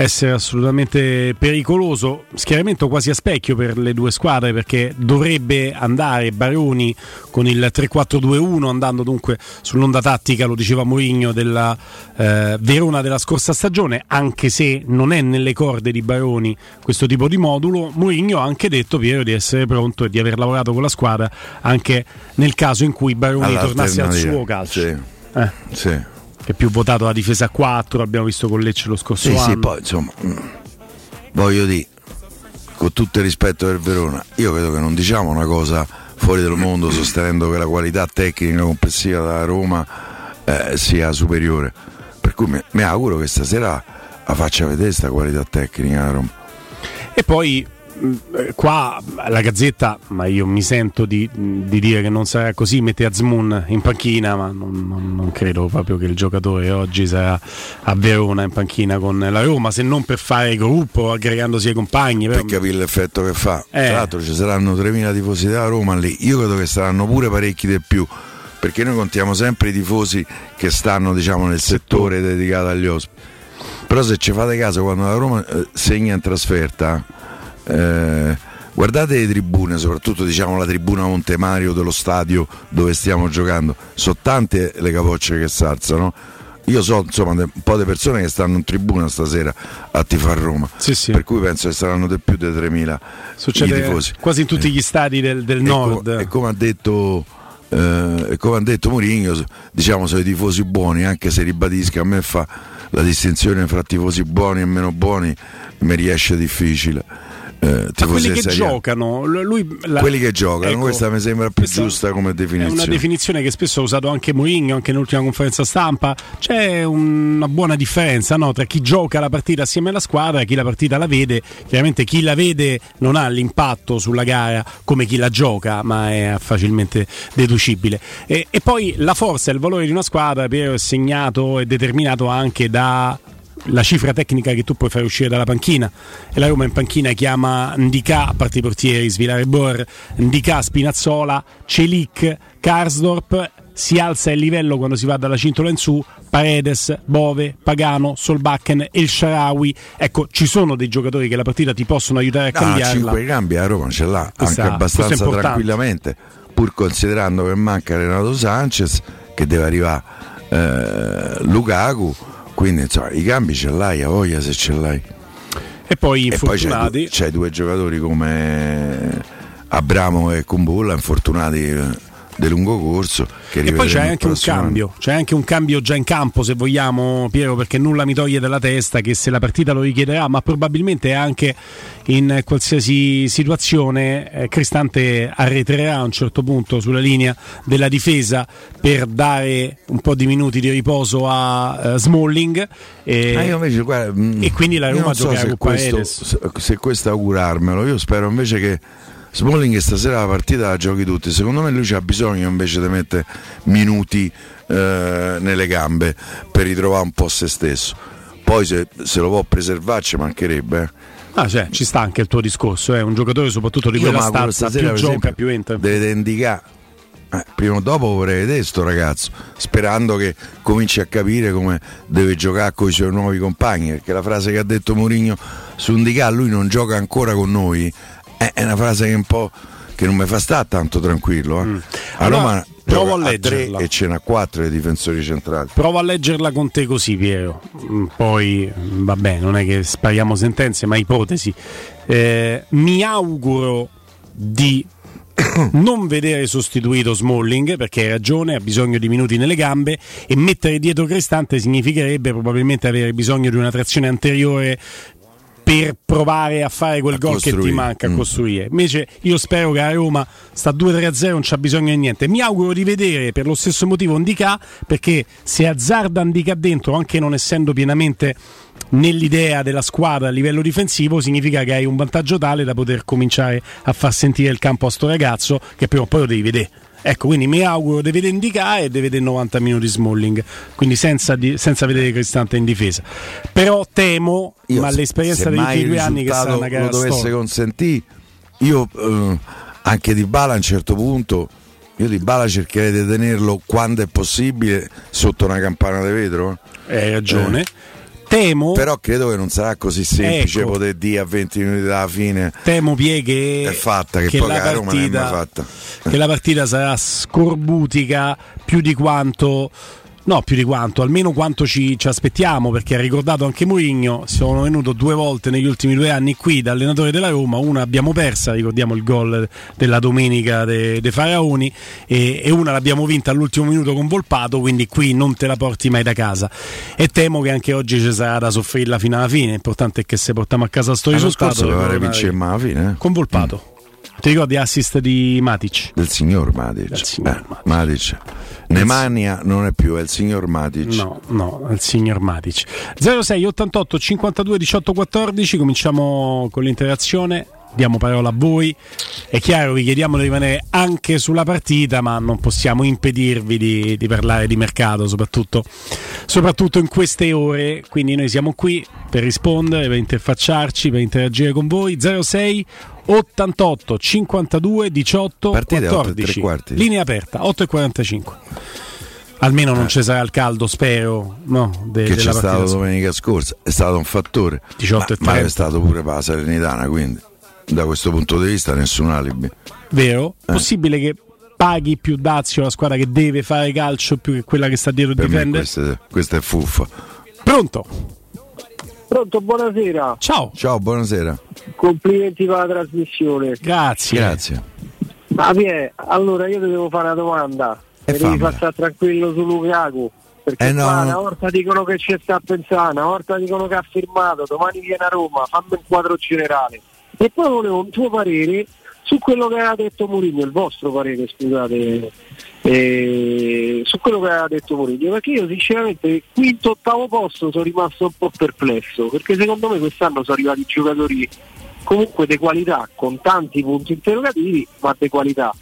essere assolutamente pericoloso. Schieramento quasi a specchio per le due squadre, perché dovrebbe andare Baroni con il tre quattro due uno, andando dunque sull'onda tattica, lo diceva Mourinho, della eh, Verona della scorsa stagione, anche se non è nelle corde di Baroni questo tipo di modulo. Mourinho ha anche detto, Piero, di essere pronto e di aver lavorato con la squadra anche nel caso in cui Baroni tornasse al suo calcio. Sì, eh. sì. Che è più votato la difesa a quattro, abbiamo visto con Lecce lo scorso sì, anno. Sì, poi insomma, voglio dire, con tutto il rispetto del Verona, io credo che non diciamo una cosa fuori del mondo sostenendo che la qualità tecnica complessiva della Roma eh, sia superiore. Per cui mi, mi auguro che stasera la faccia vedere questa qualità tecnica della Roma. E poi qua la Gazzetta, ma io mi sento di, di dire che non sarà così, mette Azmoun in panchina, ma non, non, non credo proprio che il giocatore oggi sarà a Verona in panchina con la Roma, se non per fare gruppo, aggregandosi ai compagni. Per capire l'effetto che fa, eh. Tra l'altro ci saranno tremila tifosi da Roma lì, io credo che saranno pure parecchi di più, perché noi contiamo sempre i tifosi che stanno, diciamo, nel settore dedicato agli ospiti. Però se ci fate caso, quando la Roma segna in trasferta, eh, guardate le tribune, soprattutto diciamo la tribuna Montemario dello stadio dove stiamo giocando, sono tante le capocce che s'alzano. Io so, insomma, un po' di persone che stanno in tribuna stasera a tifar Roma, sì, sì. Per cui penso che saranno di più di tremila succede i tifosi. Quasi in tutti gli stadi del, del e nord. Co- e come ha detto... Eh, e come ha detto Mourinho, diciamo, sono i tifosi buoni, anche se ribadisca a me fa la distinzione fra tifosi buoni e meno buoni, mi riesce difficile. Eh, Ma quelli che giocano, lui, la... quelli che giocano, ecco, questa mi sembra più giusta come definizione. È una definizione che spesso ha usato anche Mourinho, anche nell'ultima conferenza stampa. C'è una buona differenza, no? Tra chi gioca la partita assieme alla squadra e chi la partita la vede. Chiaramente chi la vede non ha l'impatto sulla gara come chi la gioca, ma è facilmente deducibile. E, e poi la forza e il valore di una squadra, Piero, è segnato e determinato anche da... la cifra tecnica che tu puoi fare uscire dalla panchina, e la Roma in panchina chiama Ndicà, a parte i portieri Svilare Bor, Ndicà, Spinazzola, Celik, Karsdorp. Si alza il livello quando si va dalla cintola in su, Paredes, Bove, Pagano, Solbakken, El Shaarawy. Ecco, ci sono dei giocatori che la partita ti possono aiutare a no, cambiarla. cinque cambi a Roma ce l'ha, questa, anche abbastanza tranquillamente, pur considerando che manca Renato Sanchez, che deve arrivare eh, Lukaku. Quindi insomma, i cambi ce l'hai, a voglia se ce l'hai. E poi infortunati. E poi c'hai, c'hai due giocatori come Abramo e Kumbulla, infortunati di lungo corso. Che e poi c'è anche un cambio, c'è anche un cambio già in campo, se vogliamo, Piero, perché nulla mi toglie dalla testa che se la partita lo richiederà, ma probabilmente anche in qualsiasi situazione, eh, Cristante arretrerà a un certo punto sulla linea della difesa per dare un po' di minuti di riposo a uh, Smalling e, ah, io invece, guarda, mh, e quindi la Roma so giocherà con Paredes. Se questo augurarmelo, io spero invece che Smalling stasera la partita la giochi tutti. Secondo me lui c'ha bisogno invece di mettere minuti eh, nelle gambe per ritrovare un po' se stesso. Poi se, se lo può preservare ci mancherebbe, eh. Ah, cioè, ci sta anche il tuo discorso, è eh. un giocatore soprattutto di quella stazza, più gioca esempio, più entra. Deve indicare, eh, prima o dopo vorrei vedere sto ragazzo, sperando che cominci a capire come deve giocare con i suoi nuovi compagni, perché la frase che ha detto Mourinho su Ndicà, lui non gioca ancora con noi, eh, è una frase che un po' che non mi fa stare tanto tranquillo, eh. mm. A Roma allora, provo a leggerla. A tre e ce n'ha quattro i difensori centrali. Provo a leggerla con te così, Piero. Poi, vabbè, non è che spariamo sentenze, ma ipotesi. Eh, mi auguro di non vedere sostituito Smalling, perché hai ragione, ha bisogno di minuti nelle gambe, e mettere dietro Cristante significherebbe probabilmente avere bisogno di una trazione anteriore per provare a fare quel a gol costruire. Che ti manca a mm. costruire. Invece io spero che la Roma sta due tre a zero, non c'ha bisogno di niente. Mi auguro di vedere per lo stesso motivo Ndicà, perché se azzarda Ndicà dentro, anche non essendo pienamente nell'idea della squadra a livello difensivo, significa che hai un vantaggio tale da poter cominciare a far sentire il campo a sto ragazzo, che prima o poi lo devi vedere. Ecco, quindi mi auguro di vedere Ndicà e di vedere novanta minuti Smalling, quindi senza, di, senza vedere Cristante in difesa. Però temo, io, ma l'esperienza degli ultimi due anni che sarà una gara storica, se dovesse consentire, io eh, anche Dybala a un certo punto, io Dybala cercherei di tenerlo quando è possibile sotto una campana di vetro. Hai ragione. Eh. Temo, però credo che non sarà così semplice, ecco, poter dire a venti minuti dalla fine temo pieghe è fatta, che, che poi la partita, Roma non è mai fatta, che la partita sarà scorbutica più di quanto no più di quanto almeno quanto ci, ci aspettiamo, perché ha ricordato anche Mourinho, sono venuto due volte negli ultimi due anni qui da allenatore della Roma, una abbiamo persa, ricordiamo il gol della domenica dei de Faraoni, e, e una l'abbiamo vinta all'ultimo minuto con Volpato, quindi qui non te la porti mai da casa, e temo che anche oggi ci sarà da soffrirla fino alla fine. L'importante è che se portiamo a casa sto risultato alla fine con Volpato. Ti ricordi assist di Matic? Del signor Matic. Del signor Matic. Eh, Matic. Nemania non è più, è il signor Matic. No, no, è il signor Matic. zero sei ottantotto cinquantadue diciotto quattordici, cominciamo con l'interazione. diamo parola a voi. È chiaro, vi chiediamo di rimanere anche sulla partita, ma non possiamo impedirvi di, di parlare di mercato, soprattutto, soprattutto in queste ore. Quindi noi siamo qui per rispondere, per interfacciarci, per interagire con voi. zero sei ottantotto cinquantadue diciotto partite quattordici, linea aperta, otto e quarantacinque. Almeno non eh. ci sarà il caldo, spero, no, de, che della c'è stato scorsa. Domenica scorsa è stato un fattore, ma, ma è stato pure per la Salernitana, quindi da questo punto di vista nessun alibi. Vero? Eh. Possibile che paghi più dazio la squadra che deve fare calcio più che quella che sta dietro per difendere? Questa, questa è fuffa. Pronto? Pronto, buonasera. Ciao. Ciao, buonasera. Complimenti per la trasmissione. Grazie. Grazie. Ma Pie, allora io ti devo fare una domanda. E devi passare tranquillo su Lukaku, perché eh no, qua una volta dicono che ci sta a pensare, una volta dicono che ha firmato, domani viene a Roma, fammi un quadro generale. E poi volevo un tuo parere su quello che aveva detto Mourinho, il vostro parere, scusate, eh, su quello che aveva detto Mourinho, perché io sinceramente quinto, ottavo posto sono rimasto un po' perplesso, perché secondo me quest'anno sono arrivati giocatori comunque di qualità, con tanti punti interrogativi, ma di qualità.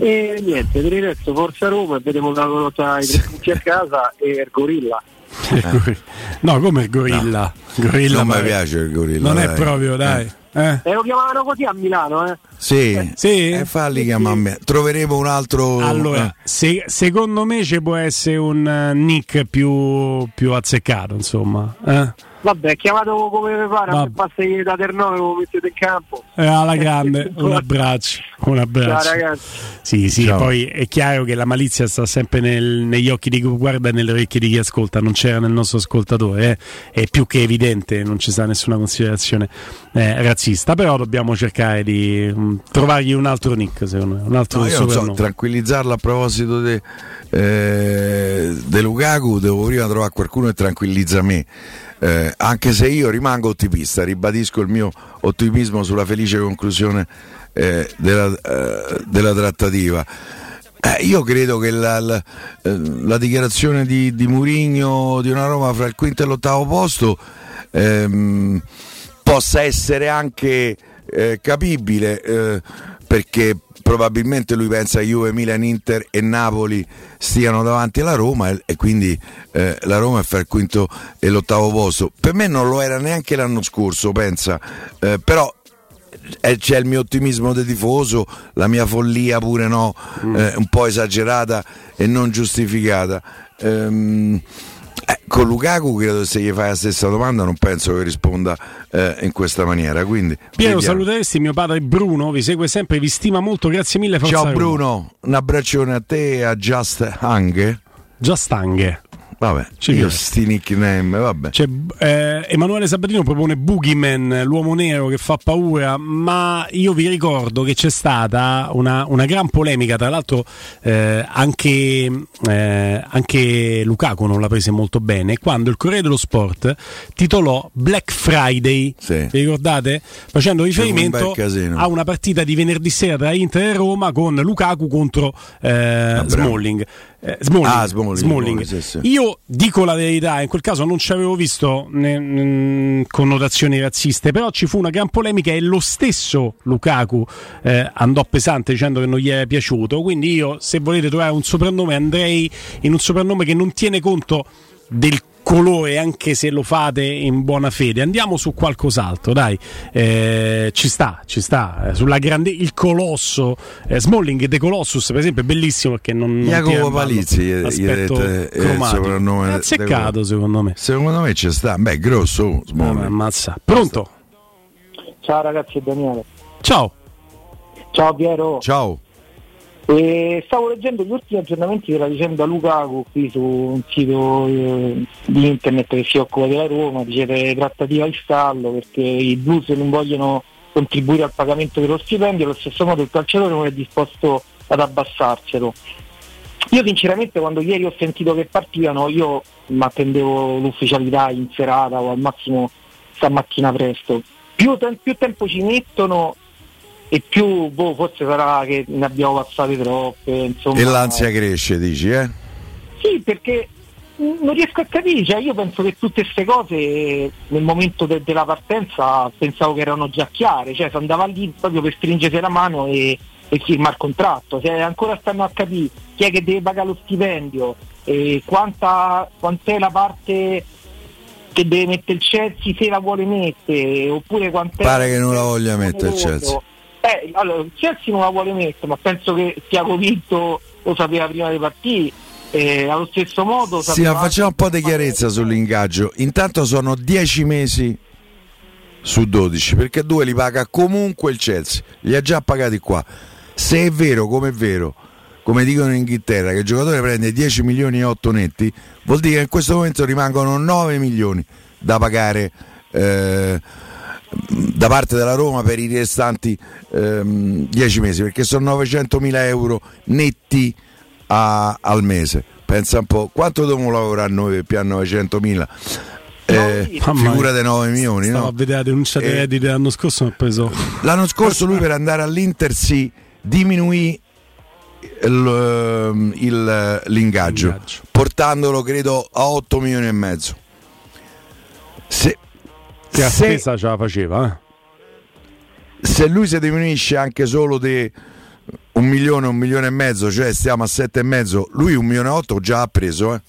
E niente, per il resto forza Roma e vediamo la lotta ai tre punti a casa e il gorilla. Eh. No, come il gorilla? No. Gorilla non mi piace il gorilla. Non dai. È proprio, dai. Eh. Eh, lo chiamavano così a Milano, eh? Sì, eh, sì. Eh, falli chiamarmi. Troveremo un altro. Allora, eh. se, secondo me ci può essere un uh, nick più, più azzeccato, insomma. Eh? Vabbè, chiamato come vi pare, se passate da Ternone lo mettete in campo. Eh, alla grande, un abbraccio, un abbraccio. Ciao ragazzi. Sì, sì, ciao. Poi è chiaro che la malizia sta sempre nel, negli occhi di chi guarda e nelle orecchie di chi ascolta, non c'era nel nostro ascoltatore, eh. È più che evidente, non ci sta nessuna considerazione eh, razzista, però dobbiamo cercare di mh, trovargli un altro nick, secondo me, un altro no, io non so, tranquillizzarlo a proposito de, eh, de Lukaku, devo prima trovare qualcuno che tranquillizza me. Eh, anche se io rimango ottimista, ribadisco il mio ottimismo sulla felice conclusione eh, della, eh, della trattativa. Eh, io credo che la, la, la dichiarazione di, di Mourinho di una Roma fra il quinto e l'ottavo posto ehm, possa essere anche eh, capibile eh, perché probabilmente lui pensa che Juve, Milan, Inter e Napoli stiano davanti alla Roma e, e quindi eh, la Roma è fra il quinto e l'ottavo posto. Per me non lo era neanche l'anno scorso, pensa, eh, però eh, c'è il mio ottimismo da tifoso, la mia follia pure no, eh, un po' esagerata e non giustificata. Ehm, eh, con Lukaku credo che se gli fai la stessa domanda non penso che risponda Eh, in questa maniera, quindi Piero, saluteresti mio padre Bruno, vi segue sempre, vi stima molto, grazie mille. Forza ciao Bruno, Roma. Un abbraccione a te e a Just Hang. Just Hang. Vabbè, c'è io sti nickname, vabbè. C'è, eh, Emanuele Sabatino propone Boogeyman, l'uomo nero che fa paura, ma io vi ricordo che c'è stata una, una gran polemica, tra l'altro eh, anche, eh, anche Lukaku non la prese molto bene, quando il Corriere dello Sport titolò Black Friday, sì. Vi ricordate? Facendo riferimento un a una partita di venerdì sera tra Inter e Roma con Lukaku contro eh, Smalling. Eh, Smalling, ah, Smalling, Smalling. Smalling sì, sì. Io dico la verità, in quel caso non ci avevo visto né, né, connotazioni razziste, però ci fu una gran polemica e lo stesso Lukaku eh, andò pesante dicendo che non gli era piaciuto, quindi io, se volete trovare un soprannome, andrei in un soprannome che non tiene conto del colore, anche se lo fate in buona fede. Andiamo su qualcos'altro, dai. Eh, ci sta, ci sta. Sulla grande, il colosso eh, Smalling De Colossus, per esempio, è bellissimo perché non. Jacopo Palizzi, gli dite il soprannome. È azzeccato, secondo me. Secondo me ci sta. Beh, grosso Smalling. Ah, ammazza. Pronto? Ciao ragazzi, Daniele. Ciao. Ciao Piero. Ciao. E stavo leggendo gli ultimi aggiornamenti della vicenda Lukaku qui su un sito eh, di internet che si occupa della Roma, dice trattativa al stallo perché i blues non vogliono contribuire al pagamento dello stipendio, allo stesso modo il calciatore non è disposto ad abbassarselo. Io sinceramente quando ieri ho sentito che partivano io mi attendevo l'ufficialità in serata o al massimo stamattina presto, più, te- più tempo ci mettono e più boh, forse sarà che ne abbiamo passate troppe insomma. E l'ansia cresce, dici eh? Sì, perché non riesco a capire, cioè io penso che tutte queste cose nel momento de- della partenza pensavo che erano già chiare, cioè si andava lì proprio per stringersi la mano e, e firmare il contratto, cioè ancora stanno a capire chi è che deve pagare lo stipendio, e quanta, quant'è la parte che deve mettere il Chelsea se la vuole mettere, oppure quant'è... Pare che non la voglia mettere il Chelsea. Eh, allora il Chelsea non la vuole mettere, ma penso che Tiago Pinto lo sapeva prima dei partiti. Eh, allo stesso modo sì, facciamo un po' di chiarezza sull'ingaggio. Intanto sono dieci mesi su dodici, perché due li paga comunque il Chelsea, li ha già pagati qua. Se è vero, come è vero, come dicono in Inghilterra, che il giocatore prende dieci milioni e otto netti, vuol dire che in questo momento rimangono nove milioni da pagare eh, da parte della Roma per i restanti ehm, dieci mesi, perché sono novecentomila euro netti A, al mese. Pensa un po' quanto dobbiamo lavorare noi più a novecentomila, eh, figura dei nove milioni. Stavo no? a vedere la denuncia eh, di dell'anno scorso, mi ha preso. L'anno scorso lui per andare all'Inter si diminuì il, il, l'ingaggio, l'ingaggio portandolo credo a otto milioni e mezzo. Se, se a spesa ce la faceva, eh? Se lui si diminuisce anche solo di un milione, un milione e mezzo, cioè stiamo a sette e mezzo, lui un milione e otto già ha preso, eh?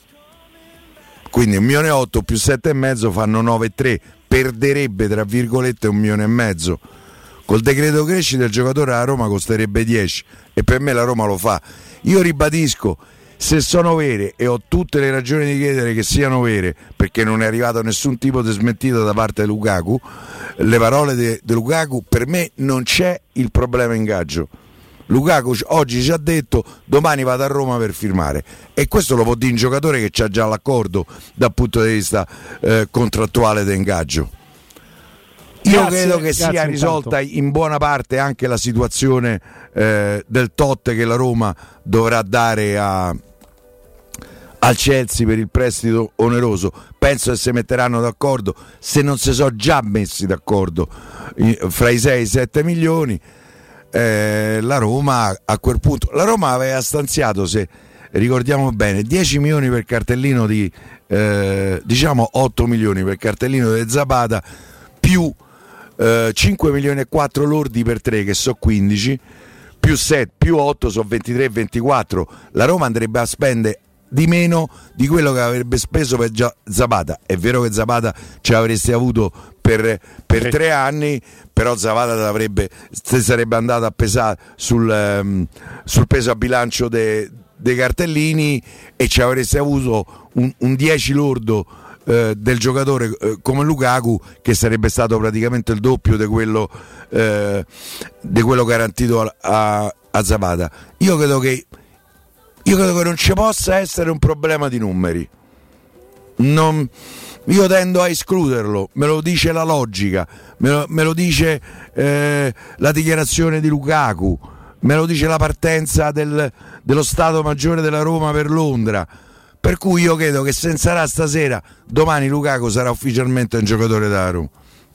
Quindi un milione e otto più sette e mezzo fanno nove e tre, perderebbe tra virgolette un milione e mezzo. Col decreto crescita il giocatore a Roma costerebbe dieci, e per me la Roma lo fa. Io ribadisco, se sono vere, e ho tutte le ragioni di credere che siano vere, perché non è arrivato nessun tipo di smentita da parte di Lukaku, le parole di Lukaku, per me non c'è il problema ingaggio. Lukaku oggi ci ha detto domani vado a Roma per firmare, e questo lo può dire un giocatore che c'ha già l'accordo dal punto di vista eh, contrattuale di ingaggio. Io grazie, credo che grazie, sia risolta intanto in buona parte anche la situazione eh, del tot che la Roma dovrà dare a, al Chelsea per il prestito oneroso. Penso che si metteranno d'accordo, se non si sono già messi d'accordo, fra i sei e i sette milioni. Eh, la Roma a quel punto, la Roma aveva stanziato, se ricordiamo bene, dieci milioni per cartellino di eh, diciamo otto milioni per cartellino di Zapata, più eh, cinque milioni e quattro lordi per tre, che sono quindici, più sette, più otto sono ventitré ventiquattro. La Roma andrebbe a spendere di meno di quello che avrebbe speso per Zapata. È vero che Zapata ce l'avresti avuto per, per sì. tre anni, però Zapata l'avrebbe, se sarebbe andato a pesare sul, um, sul peso a bilancio dei de cartellini, e ci avresti avuto un, un dieci lordo eh, del giocatore eh, come Lukaku, che sarebbe stato praticamente il doppio di quello, eh, di quello garantito a, a, a Zapata. Io credo che Io credo che non ci possa essere un problema di numeri, non, io tendo a escluderlo, me lo dice la logica, me lo, me lo dice eh, la dichiarazione di Lukaku, me lo dice la partenza del, dello Stato Maggiore della Roma per Londra, per cui io credo che se sarà stasera, domani Lukaku sarà ufficialmente un giocatore della Roma.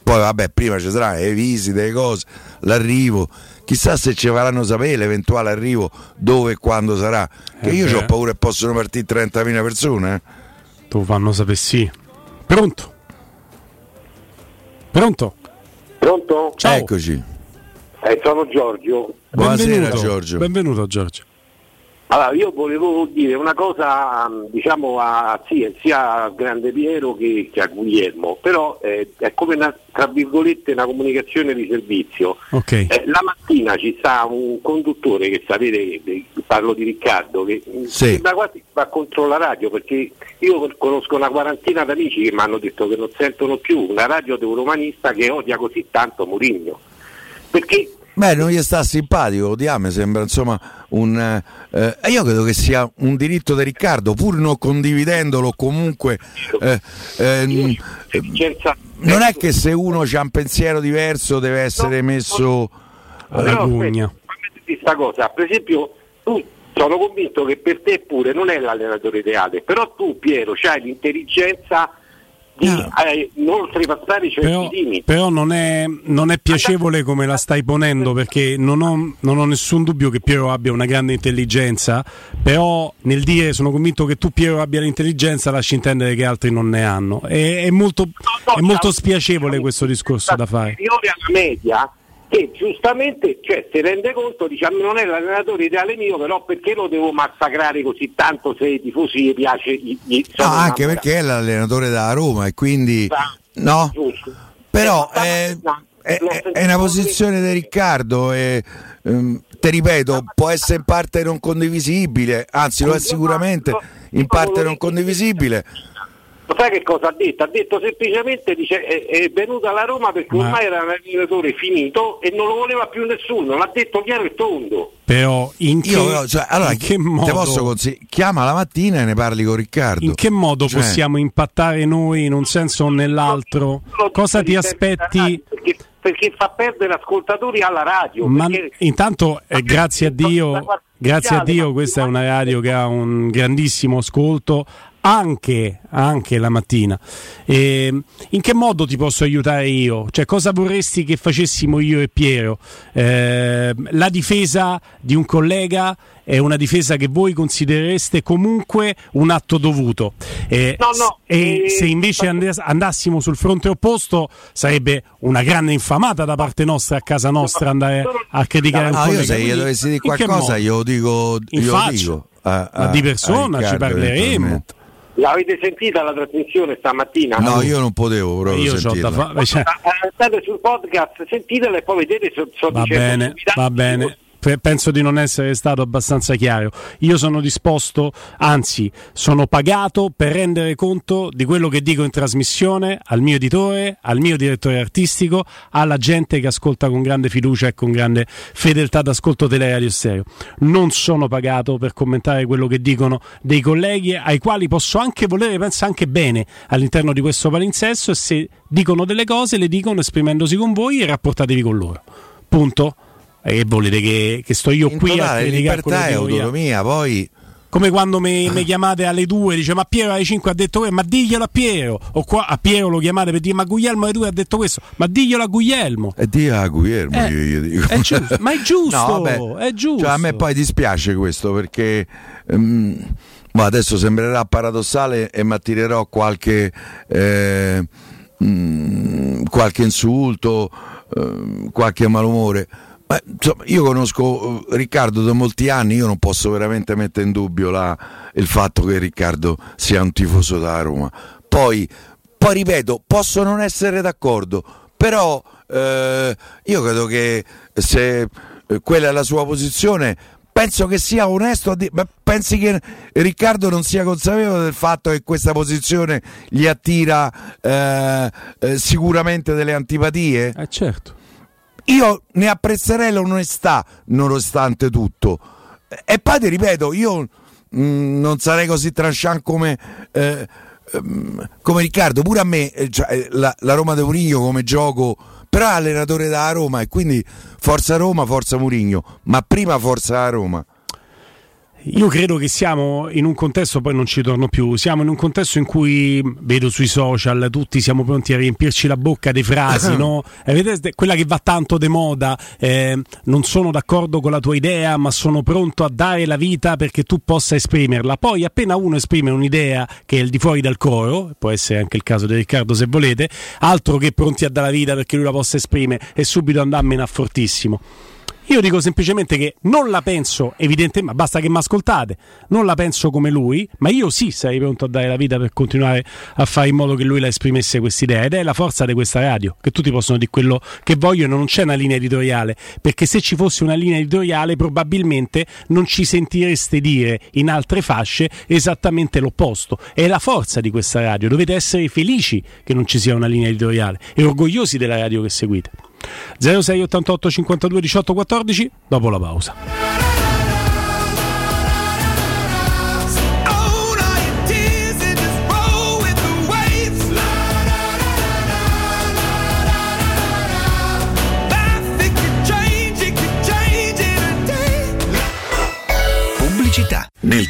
Poi vabbè, prima ci saranno le visite, le cose, l'arrivo, chissà se ci faranno sapere l'eventuale arrivo, dove e quando sarà, che eh io beh. Ho paura che possono partire trentamila persone, eh. Lo fanno sapere, sì. Pronto? Pronto? Pronto? Ciao. Eccoci. Eh, sono Giorgio. Buonasera, benvenuto. Giorgio. Benvenuto Giorgio. Allora, io volevo dire una cosa, diciamo, a, sì, sia a Grande Piero che, che a Guglielmo, però eh, è come una, tra virgolette, una comunicazione di servizio. Okay. Eh, la mattina ci sta un conduttore che, sapete, parlo di Riccardo, che sì. sembra quasi va contro la radio, perché io conosco una quarantina di amici che mi hanno detto che non sentono più una radio di un romanista che odia così tanto Mourinho, perché... Beh, non gli sta simpatico, lo dia, mi sembra, insomma, un eh, io credo che sia un diritto di Riccardo, pur non condividendolo comunque eh, eh, non è che se uno ha un pensiero diverso deve essere messo alla gugna. Questa cosa, per esempio, tu, sono convinto che per te pure non è l'allenatore ideale, però tu, Piero, c'hai l'intelligenza di no. eh, oltrepassare i certi limiti. Però non è, non è piacevole come la stai ponendo, perché non ho, non ho nessun dubbio che Piero abbia una grande intelligenza, però nel dire sono convinto che tu Piero abbia l'intelligenza lasci intendere che altri non ne hanno. È, è molto, no, no, è molto spiacevole questo discorso da fare. Alla media, che giustamente, cioè, si rende conto, diciamo, non è l'allenatore ideale mio, però perché lo devo massacrare così tanto se ai tifosi piace gli, gli no, anche perché è l'allenatore della Roma e quindi va, no giusto. Però eh, va, è, va, è, va, è una posizione di Riccardo e ehm, te ripeto, può essere in parte non condivisibile, anzi lo è sicuramente, in parte non condivisibile. Lo sai che cosa ha detto? Ha detto semplicemente, dice, è, è venuta alla Roma perché ma... ormai era un allenatore finito e non lo voleva più nessuno, l'ha detto chiaro e tondo. Però in che, Io, cioè, allora, in che modo te posso consigli- chiama la mattina e ne parli con Riccardo. In che modo cioè... possiamo impattare noi in un senso o nell'altro? Cosa ti aspetti? Perché, perché fa perdere ascoltatori alla radio. Ma perché... intanto eh, grazie a Dio, grazie a Dio questa è una radio che ha un grandissimo ascolto. Anche, anche la mattina. E in che modo ti posso aiutare io? Cioè, cosa vorresti che facessimo io e Piero? Eh, la difesa di un collega è una difesa che voi considerereste comunque un atto dovuto. Eh, no, no. E eh, se invece andass- andassimo sul fronte opposto, sarebbe una grande infamata da parte nostra, a casa nostra, andare a criticare no, un no, collega. Io se io dovessi dire qualcosa, io dico, io dico a, a, ma di persona Riccardo, ci parleremo. L'avete sentita la trasmissione stamattina? No, io non potevo proprio io sentirla. Fa- State sul podcast, sentitela e poi vedete se so va bene, va bene. Penso di non essere stato abbastanza chiaro. Io sono disposto, anzi sono pagato per rendere conto di quello che dico in trasmissione al mio editore, al mio direttore artistico, alla gente che ascolta con grande fiducia e con grande fedeltà d'ascolto Teleradio Stereo. Non sono pagato per commentare quello che dicono dei colleghi, ai quali posso anche volere, penso anche bene, all'interno di questo palinsesto, e se dicono delle cose le dicono esprimendosi con voi e rapportatevi con loro. Punto. E volete che, che sto io in qui totale, a criticare libertà e autonomia, poi come quando mi ah. chiamate alle due, dice ma Piero alle cinque ha detto questo, ma diglielo a Piero, o qua a Piero lo chiamate per dire ma Guglielmo alle due ha detto questo, ma diglielo a Guglielmo e dia a Guglielmo eh, io, io dico. È giusto, ma è giusto, no, vabbè, è giusto. Cioè, a me poi dispiace questo perché um, ma adesso sembrerà paradossale e mi attirerò qualche eh, mh, qualche insulto, eh, qualche malumore. Ma, insomma, io conosco Riccardo da molti anni, io non posso veramente mettere in dubbio la, il fatto che Riccardo sia un tifoso da Roma. Poi, poi ripeto, posso non essere d'accordo, però eh, io credo che se quella è la sua posizione, penso che sia onesto a di- ma pensi che Riccardo non sia consapevole del fatto che questa posizione gli attira eh, eh, sicuramente delle antipatie? Eh certo. Io ne apprezzerei l'onestà nonostante tutto. E poi ti ripeto, io mh, non sarei così tranchant come eh, ehm, come Riccardo. Pure a me eh, cioè, la, la Roma di Mourinho come gioco, però è allenatore da Roma e quindi forza Roma, forza Mourinho, ma prima forza Roma. Io credo che siamo in un contesto, poi non ci torno più, siamo in un contesto in cui vedo sui social tutti siamo pronti a riempirci la bocca di frasi, no? E vedete quella che va tanto de moda, eh, non sono d'accordo con la tua idea ma sono pronto a dare la vita perché tu possa esprimerla. Poi appena uno esprime un'idea che è al di fuori dal coro, può essere anche il caso di Riccardo se volete, altro che pronti a dare la vita perché lui la possa esprimere e subito andarmene a fortissimo. Io dico semplicemente che non la penso, evidentemente, basta che mi ascoltate, non la penso come lui, ma io sì sarei pronto a dare la vita per continuare a fare in modo che lui la esprimesse quest'idea, ed è la forza di questa radio, che tutti possono dire quello che vogliono, non c'è una linea editoriale, perché se ci fosse una linea editoriale probabilmente non ci sentireste dire in altre fasce esattamente l'opposto. È la forza di questa radio, dovete essere felici che non ci sia una linea editoriale e orgogliosi della radio che seguite. zero sei ottantotto cinquantadue diciotto quattordici dopo la pausa. Pubblicità. Nel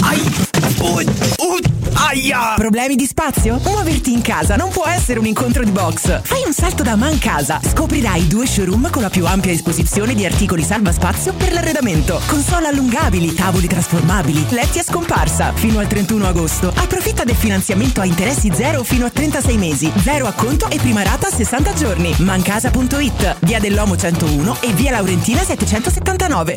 Ai! Oh, oh, aia! Problemi di spazio? Muoverti in casa non può essere un incontro di box. Fai un salto da Mancasa. Scoprirai due showroom con la più ampia esposizione di articoli salva spazio per l'arredamento. Console allungabili, tavoli trasformabili, letti a scomparsa. Fino al trentuno agosto. Approfitta del finanziamento a interessi zero fino a trentasei mesi. Zero acconto e prima rata a sessanta giorni. Mancasa punto it. Via dell'Omo centouno e Via Laurentina settecentosettantanove.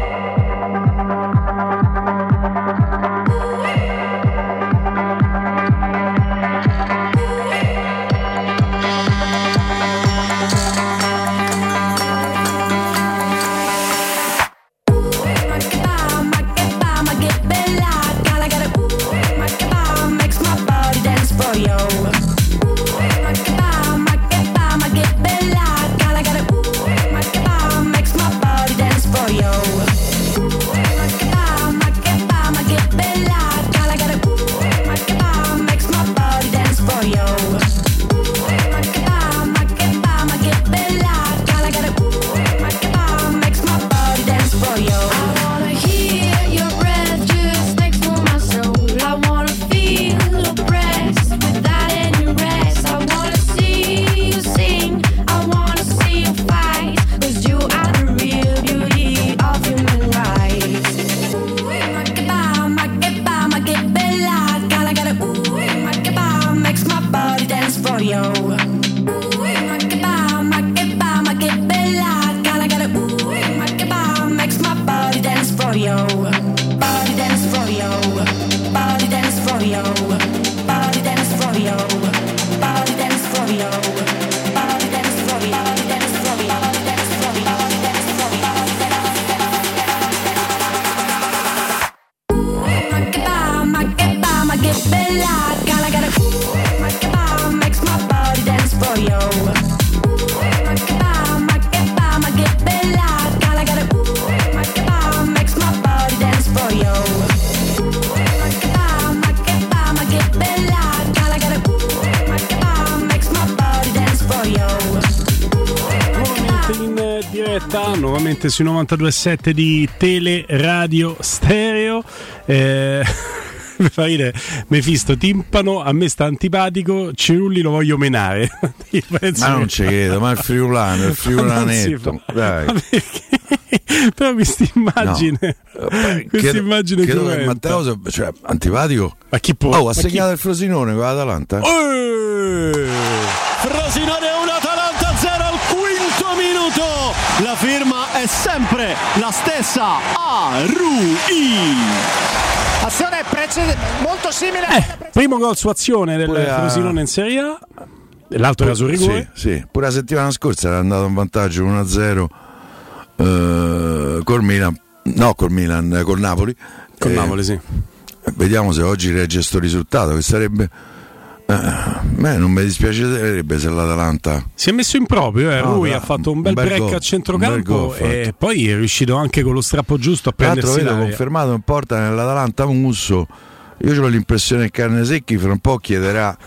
Yo. audio. Nuovamente sui novantadue virgola sette di Tele Radio Stereo. Eh, per far ridere, Mefisto timpano, a me sta antipatico, Cirulli lo voglio menare. Ma non ci credo, ma il friulano, il friulanetto. Dai. Ma però questa immagine, no. Questa immagine che Matteo, cioè antipatico. Ma chi può? Oh, ha segnato chi... il Frosinone con l'Atalanta. Eh. Frosinone uno, Atalanta zero al quinto minuto. La firma è sempre la stessa, Arui. Azione precedente molto simile. Eh, primo gol su azione del pure Frosinone a... in Serie A. L'altro era sul rigore. Sì, sì, pure la settimana scorsa era andato in vantaggio uno a zero. Uh, col Milan, no, col Milan, col Napoli. Col eh, Napoli, sì. Vediamo se oggi regge questo risultato, che sarebbe. Eh, beh, non mi dispiacerebbe se l'Atalanta si è messo in proprio. Eh. No, lui ha fatto un bel, bel break goal, a centrocampo e poi è riuscito anche con lo strappo giusto a prendersi l'altro. Vedo confermato in porta nell'Atalanta Musso. Io ho l'impressione che Carnesecchi fra un po' chiederà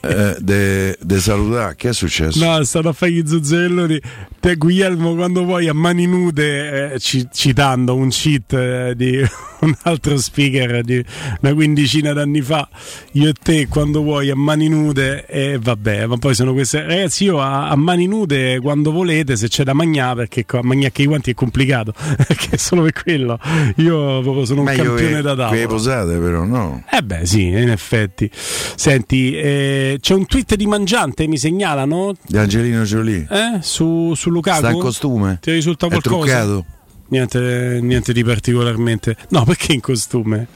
eh, de, de salutare. Che è successo? No, stanno a fare gli zuzzelloni. Te Guglielmo, quando vuoi, a mani nude, eh, ci, citando un cheat eh, di un altro speaker di una quindicina d'anni fa. Io e te, quando vuoi, a mani nude. E eh, vabbè, ma poi sono queste. Ragazzi, io a, a mani nude, quando volete, se c'è da magnà, perché a magnà che i guanti è complicato. Perché solo per quello. Io proprio sono un meglio campione che, da tavola. Che posate, però, no? Eh beh sì, in effetti. Senti, eh, c'è un tweet di Mangiante, mi segnalano, di Angelino Jolie, eh? su, su Lukaku. Sta in costume. Ti risulta è qualcosa? Truccato. Niente, niente di particolarmente. No, perché in costume?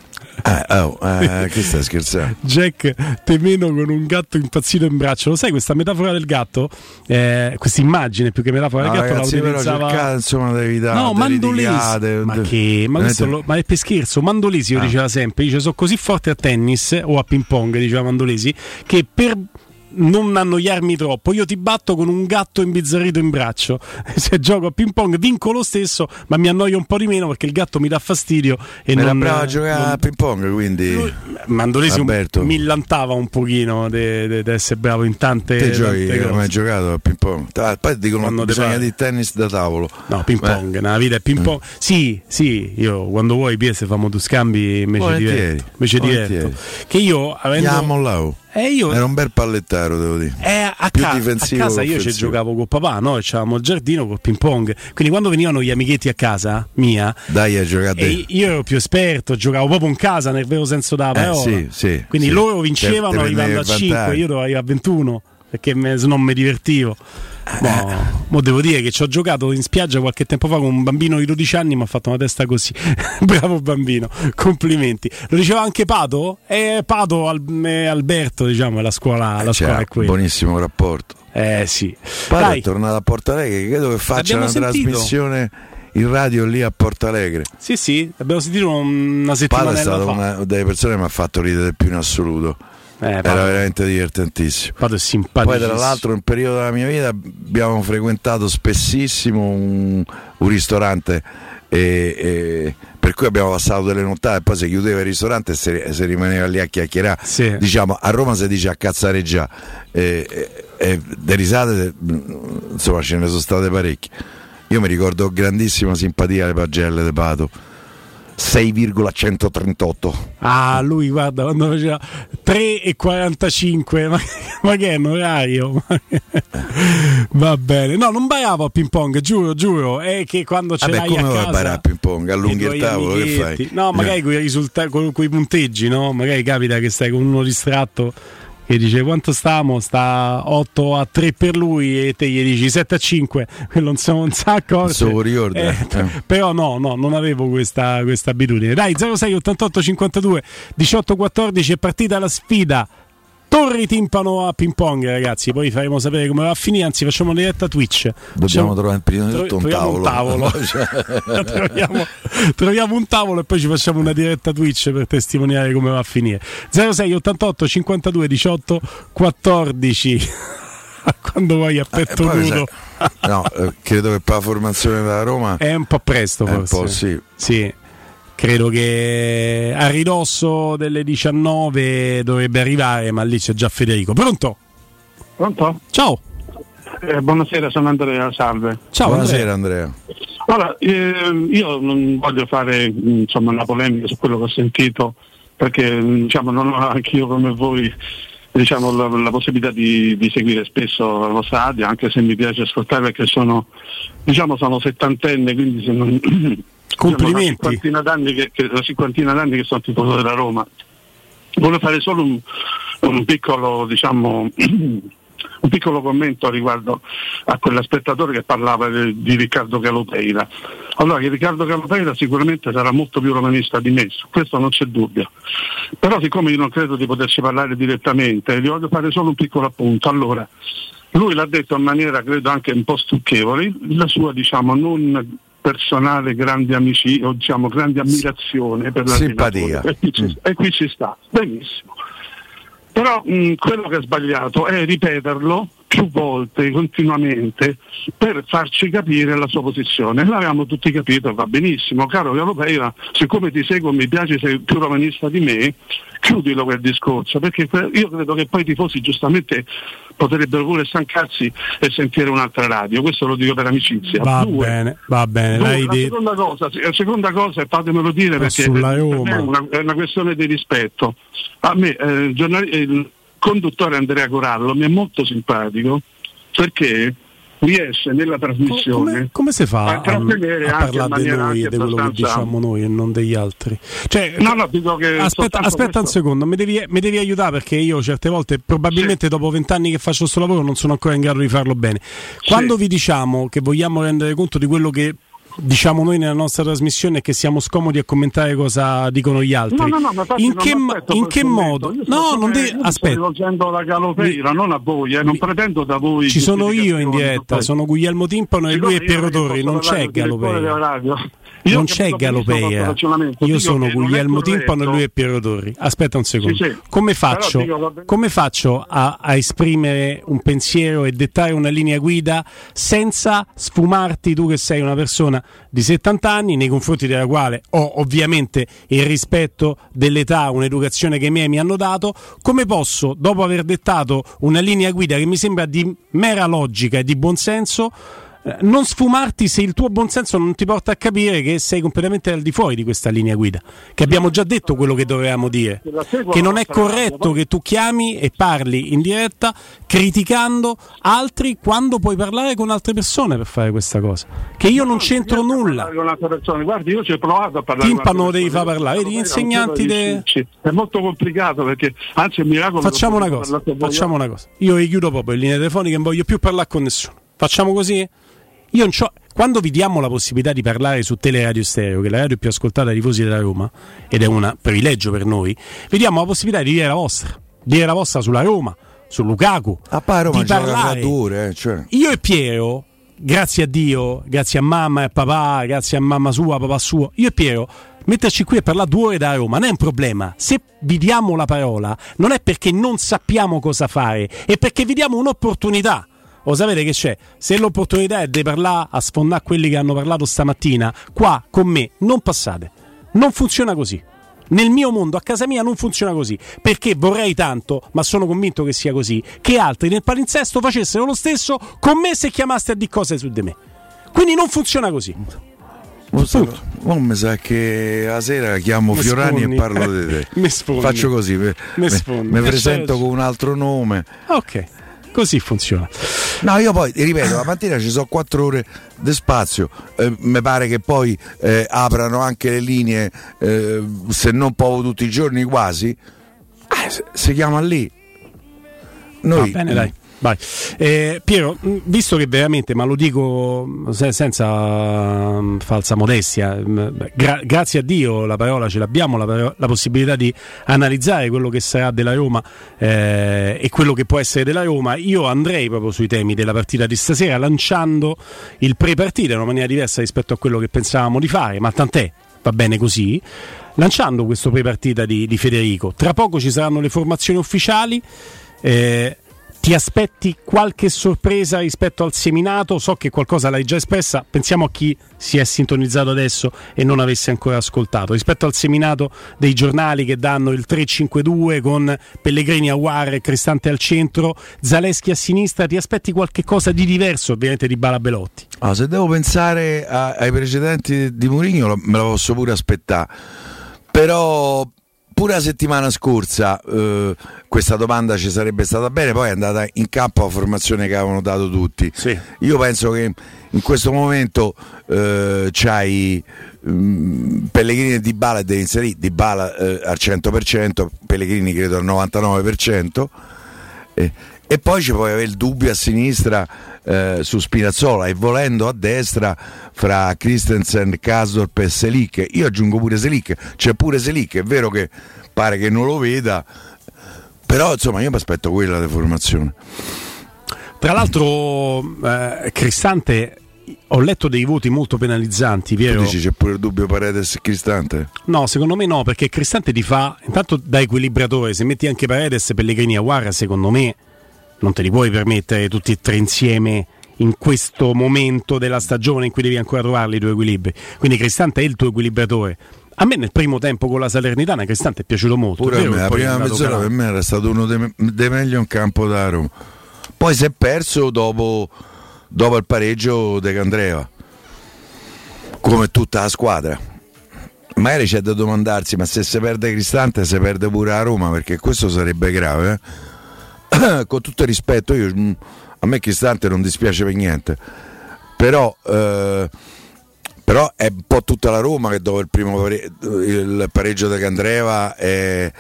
Ah, oh, eh, che stai scherzando? Jack Temeno con un gatto impazzito in braccio. Lo sai questa metafora del gatto? Eh, questa immagine più che metafora del no, gatto, ragazzi, la utilizzava. Cercate, insomma, devi dare, no, Mandolesi. Delicate, ma che? Ma, questo lo, ma è per scherzo. Mandolesi lo ah. diceva sempre. Dice: sono così forte a tennis o a ping pong, diceva Mandolesi, che per non annoiarmi troppo io ti batto con un gatto imbizzarrito in braccio. Se gioco a ping pong vinco lo stesso, ma mi annoio un po' di meno perché il gatto mi dà fastidio e me non bravo a giocare non... a ping pong, quindi lui... Mandolesi un... mi lantava un pochino di essere bravo in tante te giochi, tante non hai giocato a ping pong. Ah, poi dicono quando bisogna di tennis da tavolo, no, ping pong. Beh, nella vita è ping pong. Sì, sì, io quando vuoi P S famo due scambi invece diverto, invece diverto che io avendo Diamolo. Eh, io... Era un bel pallettaro, devo dire. Eh, a, più ca- difensivo a casa io ci giocavo con papà, no? C'avevamo il giardino col ping pong. Quindi quando venivano gli amichetti a casa mia, dai a giocare. Eh, io ero più esperto, giocavo proprio in casa nel vero senso della parola. Eh, sì, sì, quindi sì. Loro vincevano arrivando a cinque, io dovevo arrivare a ventuno perché me, non mi divertivo. No, mo devo dire che ci ho giocato in spiaggia qualche tempo fa con un bambino di dodici anni, mi ha fatto una testa così. Bravo bambino, complimenti. Lo diceva anche Pato? Eh, Pato, al, eh, Alberto, diciamo, la scuola, eh, la scuola è quella. Buonissimo rapporto. Eh sì. Pato dai. È tornato a Porto Alegre, credo che faccia una sentito. Trasmissione in radio lì a Porto Alegre. Sì, sì, abbiamo sentito una settimana fa. Pato è stata una delle persone che mi ha fatto ridere più in assoluto. Eh, era veramente divertentissimo. Poi tra l'altro in periodo della mia vita abbiamo frequentato spessissimo un, un ristorante e, e, per cui abbiamo passato delle nottate e poi si chiudeva il ristorante e si rimaneva lì a chiacchierare, sì. Diciamo a Roma si dice a cazzareggiare e, e, e de risate insomma ce ne sono state parecchie. Io mi ricordo grandissima simpatia alle pagelle de Pato. sei virgola centotrentotto. Ah, lui guarda quando faceva tre e quarantacinque, ma, ma che è un orario? Va bene. No, non baravo a ping pong, giuro, giuro. È che quando ce l'hai a casa. Ma come barare a ping pong? Allunghi il tavolo, che fai? No, magari no. Quei risultati, con quei punteggi, no? Magari capita che stai con uno distratto che dice quanto stiamo, sta otto a tre per lui, e te gli dici sette a cinque, quello non so, non sa cosa, eh, però no, no, non avevo questa, questa abitudine. Dai, zero sei ottantotto cinquantadue diciotto quattordici, è partita la sfida Torri timpano a ping pong, ragazzi, poi faremo sapere come va a finire, anzi facciamo una diretta Twitch. Dobbiamo trovare prima di tutto un tavolo. tavolo. troviamo, troviamo un tavolo e poi ci facciamo una diretta Twitch per testimoniare come va a finire. zero sei ottantotto cinquantadue diciotto quattordici Quando vai a petto eh, nudo. No, credo che per la formazione della Roma è un po' presto, forse. È un po', sì. Sì. Credo che a ridosso delle diciannove dovrebbe arrivare, ma lì c'è già Federico. Pronto? Pronto? Ciao. Eh, buonasera, sono Andrea, salve. Ciao, buonasera Andrea. Andrea. Allora, eh, io non voglio fare insomma una polemica su quello che ho sentito, perché diciamo non ho anch'io come voi diciamo la, la possibilità di, di seguire spesso lo stadio, anche se mi piace ascoltare, perché sono diciamo sono settantenne, quindi se non complimenti. La cinquantina d'anni che, che, la cinquantina d'anni che sono tifoso della Roma. Volevo fare solo un, un piccolo diciamo un piccolo commento riguardo a quella spettatore che parlava di, di Riccardo Calopeira. Allora, che Riccardo Calopeira sicuramente sarà molto più romanista di me, su questo non c'è dubbio, però siccome io non credo di poterci parlare direttamente, vi voglio fare solo un piccolo appunto. Allora, lui l'ha detto in maniera credo anche un po' stucchevole, la sua diciamo non personale grande amici o diciamo grande ammirazione per la simpatia, e qui, ci, mm. e qui ci sta benissimo, però mh, quello che è sbagliato è ripeterlo più volte continuamente per farci capire la sua posizione. L'avevamo tutti capito, va benissimo, caro Calopeira, siccome ti seguo, mi piace, sei più romanista di me, chiudilo quel discorso, perché io credo che poi i tifosi giustamente potrebbero pure stancarsi e sentire un'altra radio, questo lo dico per amicizia. Va Due. bene, va bene. Due, l'hai la, detto. Seconda cosa, la seconda cosa, e fatemelo dire, perché per me è, una, è una questione di rispetto. A me eh, il, giornal- il conduttore Andrea Corallo mi è molto simpatico, perché riesce nella trasmissione come, come si fa a, a, a parlare di noi e di quello che diciamo noi e non degli altri, cioè, no, no, dico che aspetta, aspetta un secondo, mi devi, mi devi aiutare, perché io certe volte probabilmente sì. dopo vent'anni che faccio questo lavoro non sono ancora in grado di farlo bene. Quando sì. vi diciamo che vogliamo rendere conto di quello che diciamo noi nella nostra trasmissione, che siamo scomodi a commentare cosa dicono gli altri, no, no, no, in che, ma, in che modo? No, non devi, aspetta, sto rivolgendo la Calopeira, mi, non a voi, eh, non mi, pretendo da voi. Ci sono io in diretta, sono Guglielmo Timpano e lui è Piero Torri, non c'è Calopeira. Io non c'è Calopeira, io sono Guglielmo Timpano e lui è Piero Torri. Aspetta un secondo, sì, sì. Come faccio, dico, come faccio a, a esprimere un pensiero e dettare una linea guida senza sfumarti tu, che sei una persona di settanta anni nei confronti della quale ho ovviamente il rispetto dell'età, un'educazione che i miei mi hanno dato? Come posso, dopo aver dettato una linea guida che mi sembra di mera logica e di buonsenso, non sfumarti se il tuo buonsenso non ti porta a capire che sei completamente al di fuori di questa linea guida, che abbiamo già detto quello che dovevamo dire, che non è corretto che tu chiami e parli in diretta criticando altri quando puoi parlare con altre persone per fare questa cosa, che io non c'entro nulla. Guardi, io ci ho provato a parlare, Timpano devi far parlare gli insegnanti de... è molto complicato, perché anzi è un miracolo. Facciamo una cosa, facciamo una cosa, io richiudo proprio le linee telefoniche, non voglio più parlare con nessuno, facciamo così? Io non c'ho... Quando vi diamo la possibilità di parlare su Teleradio Stereo, che è la radio più ascoltata dai tifosi della Roma, ed è un privilegio per noi, vi diamo la possibilità di dire la vostra, dire la vostra sulla Roma, su Lukaku, a Roma, di parlare. Dura, eh, cioè. Io e Piero, grazie a Dio, grazie a mamma e a papà, grazie a mamma sua, papà suo, io e Piero, metterci qui a parlare due ore da Roma non è un problema. Se vi diamo la parola non è perché non sappiamo cosa fare, è perché vi diamo un'opportunità. Lo sapete che c'è? Se l'opportunità è di parlare a sfondare quelli che hanno parlato stamattina qua con me, non passate. Non funziona così. Nel mio mondo, a casa mia, non funziona così, perché vorrei tanto, ma sono convinto che sia così, che altri nel palinsesto facessero lo stesso con me se chiamaste a di cose su di me. Quindi non funziona così. Non mi sa che la sera chiamo me Fiorani sfondi. E parlo di te. Mi sfondi. Faccio così, mi, mi, mi presento con un altro nome. Ok. Così funziona. No, io poi ripeto, la mattina ci sono quattro ore di spazio, eh, mi pare che poi eh, aprano anche le linee, eh, se non proprio tutti i giorni, quasi, eh, si chiama lì. Noi... Va bene, dai. Vai. Eh, Piero, visto che veramente, ma lo dico se, senza um, falsa modestia, mh, gra- grazie a Dio la parola ce l'abbiamo, la, parola, la possibilità di analizzare quello che sarà della Roma eh, e quello che può essere della Roma, io andrei proprio sui temi della partita di stasera lanciando il pre-partita in una maniera diversa rispetto a quello che pensavamo di fare, ma tant'è, va bene così, lanciando questo pre-partita di, di Federico. Tra poco ci saranno le formazioni ufficiali, eh, ti aspetti qualche sorpresa rispetto al seminato? So che qualcosa l'hai già espressa, pensiamo a chi si è sintonizzato adesso e non avesse ancora ascoltato. Rispetto al seminato dei giornali che danno il tre cinque due con Pellegrini a War, Cristante al centro, Zaleschi a sinistra, ti aspetti qualche cosa di diverso ovviamente di Dybala Belotti? Ah, se devo pensare a, ai precedenti di Mourinho me la posso pure aspettare, però... Pure la settimana scorsa eh, questa domanda ci sarebbe stata bene, poi è andata in campo a formazione che avevano dato tutti. Sì. Io penso che in questo momento eh, c'hai mh, Pellegrini e Dybala e devi inserire Dybala eh, al cento per cento, Pellegrini credo al novantanove per cento eh, e poi ci puoi avere il dubbio a sinistra eh, su Spinazzola e volendo a destra fra Christensen, Karsdorp e Selic. Io aggiungo pure Selic, c'è pure Selic, è vero che pare che non lo veda, però insomma io mi aspetto quella deformazione. Tra l'altro eh, Cristante, ho letto dei voti molto penalizzanti, vero? Tu dici c'è pure il dubbio Paredes e Cristante? No, secondo me no, perché Cristante ti fa intanto da equilibratore, se metti anche Paredes e Pellegrini a Guarda, secondo me non te li puoi permettere tutti e tre insieme in questo momento della stagione in cui devi ancora trovarli i tuoi equilibri. Quindi Cristante è il tuo equilibratore. A me nel primo tempo con la Salernitana Cristante è piaciuto molto. Pure è vero, me, la prima mezz'ora per me era stato uno dei de meglio in campo da Roma. Poi si è perso dopo, dopo il pareggio di Candreva, come tutta la squadra. Magari c'è da domandarsi, ma se si perde Cristante si perde pure a Roma, perché questo sarebbe grave, eh? Con tutto il rispetto, io, a me Cristante non dispiace per niente, però, eh, però è un po' tutta la Roma che dopo il primo pare, il pareggio di Candreva è,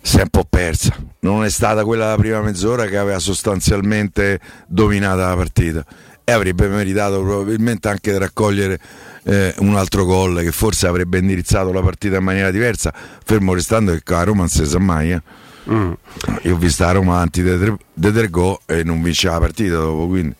si è un po' persa, non è stata quella della prima mezz'ora che aveva sostanzialmente dominata la partita e avrebbe meritato probabilmente anche di raccogliere eh, un altro gol che forse avrebbe indirizzato la partita in maniera diversa, fermo restando che a Roma non si sa mai, eh. Mm. Io ho visto la Roma anti de tre gol e non vince la partita dopo, quindi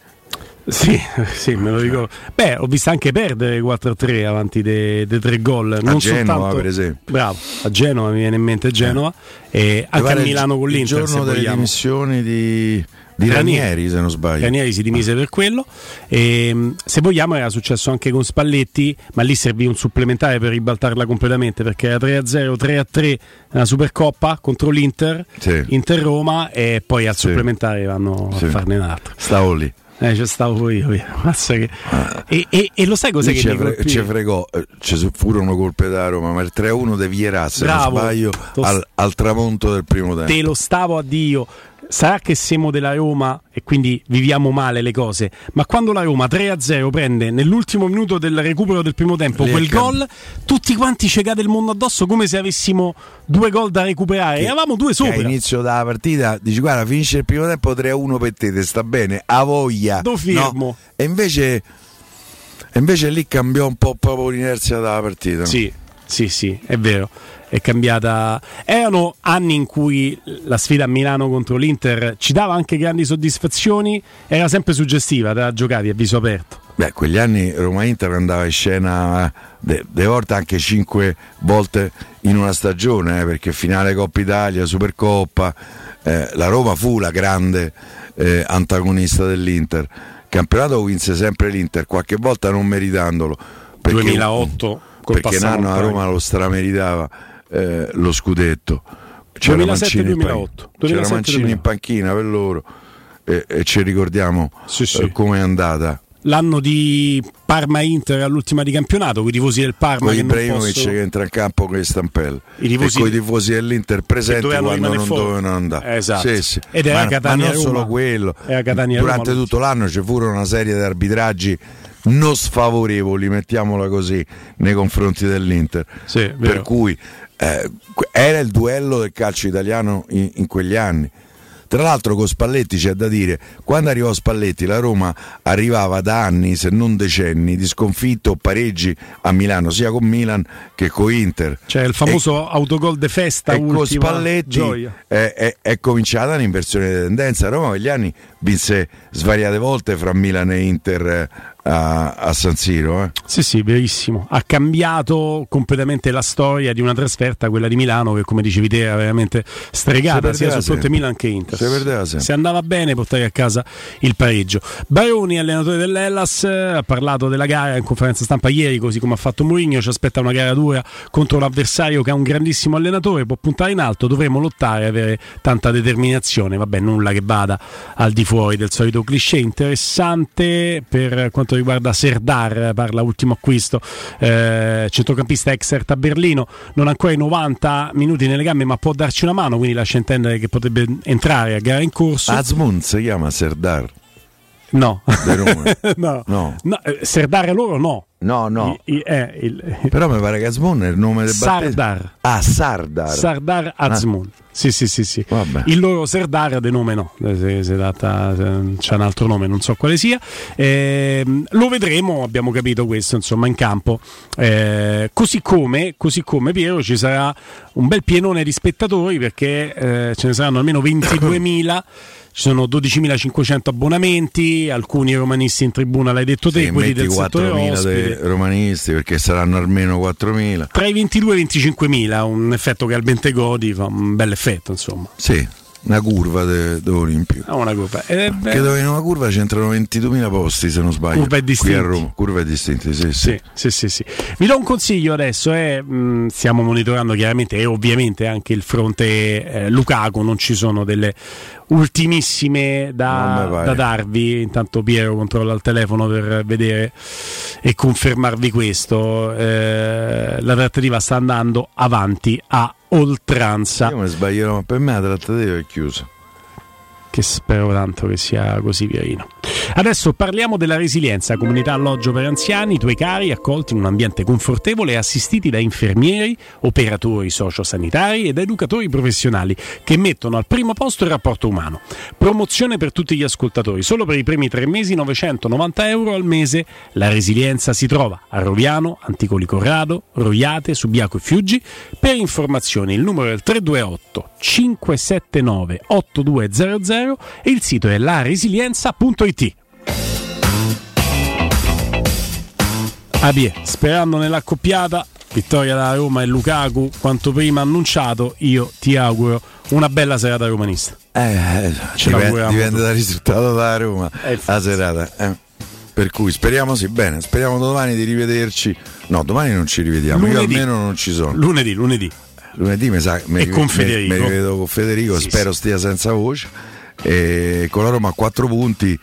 sì, sì, me lo ricordo. Beh, ho visto anche perdere quattro a tre avanti dei tre gol. Non a Genova, soltanto... per esempio. Bravo, a Genova mi viene in mente Genova eh. e anche a Milano con l'Inter. Il giorno delle vogliamo. dimissioni di, di Ranieri, Ranieri, se non sbaglio. Ranieri si dimise per quello. E, se vogliamo, era successo anche con Spalletti, ma lì servì un supplementare per ribaltarla completamente, perché era tre a zero, tre a tre nella Supercoppa contro l'Inter, sì. Inter-Roma, e poi al sì. supplementare vanno sì. a farne un'altra. Stavo lì. Eh, ci stavo io, che... ah. e, e, e lo sai cos'è lì che ci fregò? Ci furono colpe da Roma, ma il tre a uno di Vieira, se non sbaglio, st- al, al tramonto del primo tempo. Te lo stavo a Dio. Sarà che siamo della Roma e quindi viviamo male le cose, ma quando la Roma tre a zero prende nell'ultimo minuto del recupero del primo tempo lì quel gol, tutti quanti ci cade il mondo addosso come se avessimo due gol da recuperare, che, e avevamo due sopra all'inizio della partita, dici guarda finisce il primo tempo tre a uno per te, te sta bene, a voglia, do firmo, no? e invece e invece lì cambiò un po' proprio l'inerzia della partita. Sì, sì, sì, è vero, è cambiata. Erano anni in cui la sfida a Milano contro l'Inter ci dava anche grandi soddisfazioni, era sempre suggestiva da giocare a viso aperto. Beh, quegli anni Roma-Inter andava in scena de, de volte anche cinque volte in una stagione, eh, perché finale Coppa Italia, Supercoppa, eh, la Roma fu la grande eh, antagonista dell'Inter. Campionato vinse sempre l'Inter, qualche volta non meritandolo, perché, duemilaotto perché l'anno a Roma lo strameritava. Eh, lo scudetto c'era duemilasette, Mancini, duemilaotto, duemilasette, c'era Mancini in panchina per loro e, e ci ricordiamo sì, sì. Eh, come è andata l'anno di Parma-Inter all'ultima di campionato, con i tifosi del Parma, con Ibrahimovic posso... che entra in campo con le stampelle, i tifosi... e con i tifosi dell'Inter presenti quando non fuori. dovevano andare, esatto. sì, sì. Ed era ma, Catania, ma non Roma. Solo quello, durante Roma, tutto l'anno ci furono una serie di arbitraggi non sfavorevoli, mettiamola così, nei confronti dell'Inter, sì, per cui Eh, era il duello del calcio italiano in, in quegli anni. Tra l'altro con Spalletti c'è da dire, quando arrivò Spalletti la Roma arrivava da anni, se non decenni, di sconfitto o pareggi a Milano, sia con Milan che con Inter. Cioè il famoso e, autogol de festa. E con Spalletti è, è, è cominciata un'inversione di tendenza. Roma negli anni vinse svariate volte fra Milan e Inter a, a San Siro. Eh. Sì, sì, verissimo. Ha cambiato completamente la storia di una trasferta, quella di Milano, che come dicevi te era veramente stregata sia sul fronte Milan che Inter. Se, se andava bene portare a casa il pareggio. Baroni, allenatore dell'Hellas, ha parlato della gara in conferenza stampa ieri, così come ha fatto Mourinho. Ci aspetta una gara dura contro un avversario che è un grandissimo allenatore, può puntare in alto, dovremo lottare, avere tanta determinazione. Vabbè, nulla che bada al di fuori del solito cliché. Interessante per quanto riguarda Serdar, parla ultimo acquisto, eh, centrocampista ex Hertha Berlino, non ancora i novanta minuti nelle gambe ma può darci una mano, quindi lascia intendere che potrebbe entrare a gara in corso. Azmoun si chiama Serdar? No. no. no. no. Serdar loro no. No, no. I, i, eh, il... Però mi pare che Azmoun è il nome del battesimo. Sardar. Ah, Sardar. Sardar Azmoun. Ah. Sì, sì, sì, sì. Vabbè. Il loro Serdar del nome no, se, se data, se, c'è un altro nome, non so quale sia. Eh, lo vedremo, abbiamo capito questo, insomma, in campo. Eh, così come, così come Piero, ci sarà un bel pienone di spettatori, perché eh, ce ne saranno almeno ventiduemila. Ci sono dodicimilacinquecento abbonamenti, alcuni romanisti in tribuna, l'hai detto te, sì, quelli del settore ospite. Romanisti, perché saranno almeno quattromila. Tra i ventidue e i venticinquemila, un effetto che Albente godi, fa un bel effetto, insomma. Sì, una curva dove in più. Ah, una curva. Eh, che dove in una curva c'entrano ventiduemila posti, se non sbaglio. Curva è distinta. Qui a Roma, curva è distinta, sì, sì. Sì, sì, sì, sì. Vi do un consiglio adesso, eh, mh, stiamo monitorando chiaramente e eh, ovviamente anche il fronte eh, Lukaku, non ci sono delle ultimissime da, da darvi. Intanto Piero controlla il telefono per vedere e confermarvi questo. Eh, la trattativa sta andando avanti a oltranza. Io mi sbaglierò, ma per me la trattativa è chiusa. Che spero tanto che sia così, Pierino. Adesso parliamo della Resilienza, comunità alloggio per anziani, i tuoi cari accolti in un ambiente confortevole e assistiti da infermieri, operatori sociosanitari ed educatori professionali che mettono al primo posto il rapporto umano. Promozione per tutti gli ascoltatori, solo per i primi tre mesi novecentonovanta euro al mese. La Resilienza si trova a Roviano, Anticoli Corrado, Roiate, Subiaco e Fiuggi. Per informazioni il numero è il tre due otto cinque sette nove otto due zero zero e il sito è la resilienza punto it. Abie, sperando nell'accoppiata vittoria da Roma e Lukaku quanto prima annunciato, io ti auguro una bella serata romanista. Eh, ce dipende, dipende dal risultato da Roma eh, la serata eh. Per cui speriamo sì, bene, speriamo domani di rivederci. No, domani non ci rivediamo, lunedì. Io almeno non ci sono. Lunedì, lunedì lunedì mi sa mi rivedo con Federico, me, me rivedo con Federico sì, spero sì. Stia senza voce, e con la Roma a quattro punti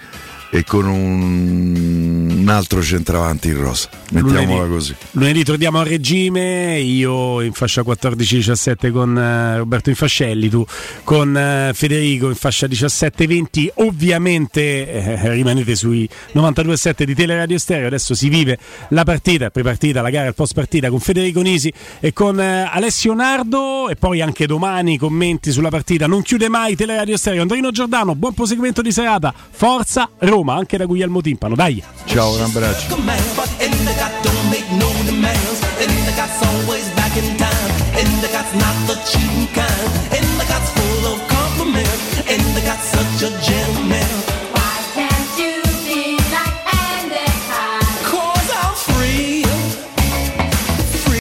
e con un, un altro centravanti in rosa, mettiamola così. Lunedì torniamo a regime, io in fascia quattordici diciassette con eh, Roberto Infascelli, tu con eh, Federico in fascia diciassette venti, ovviamente eh, rimanete sui novantadue sette di Teleradio Stereo. Adesso si vive la partita, pre-partita, la gara, il post partita con Federico Nisi e con eh, Alessio Nardo, e poi anche domani commenti sulla partita. Non chiude mai Teleradio Stereo. Andrino Giordano, buon proseguimento di serata, forza Roma! Ma anche da Guglielmo Timpano, dai. Ciao, un abbraccio.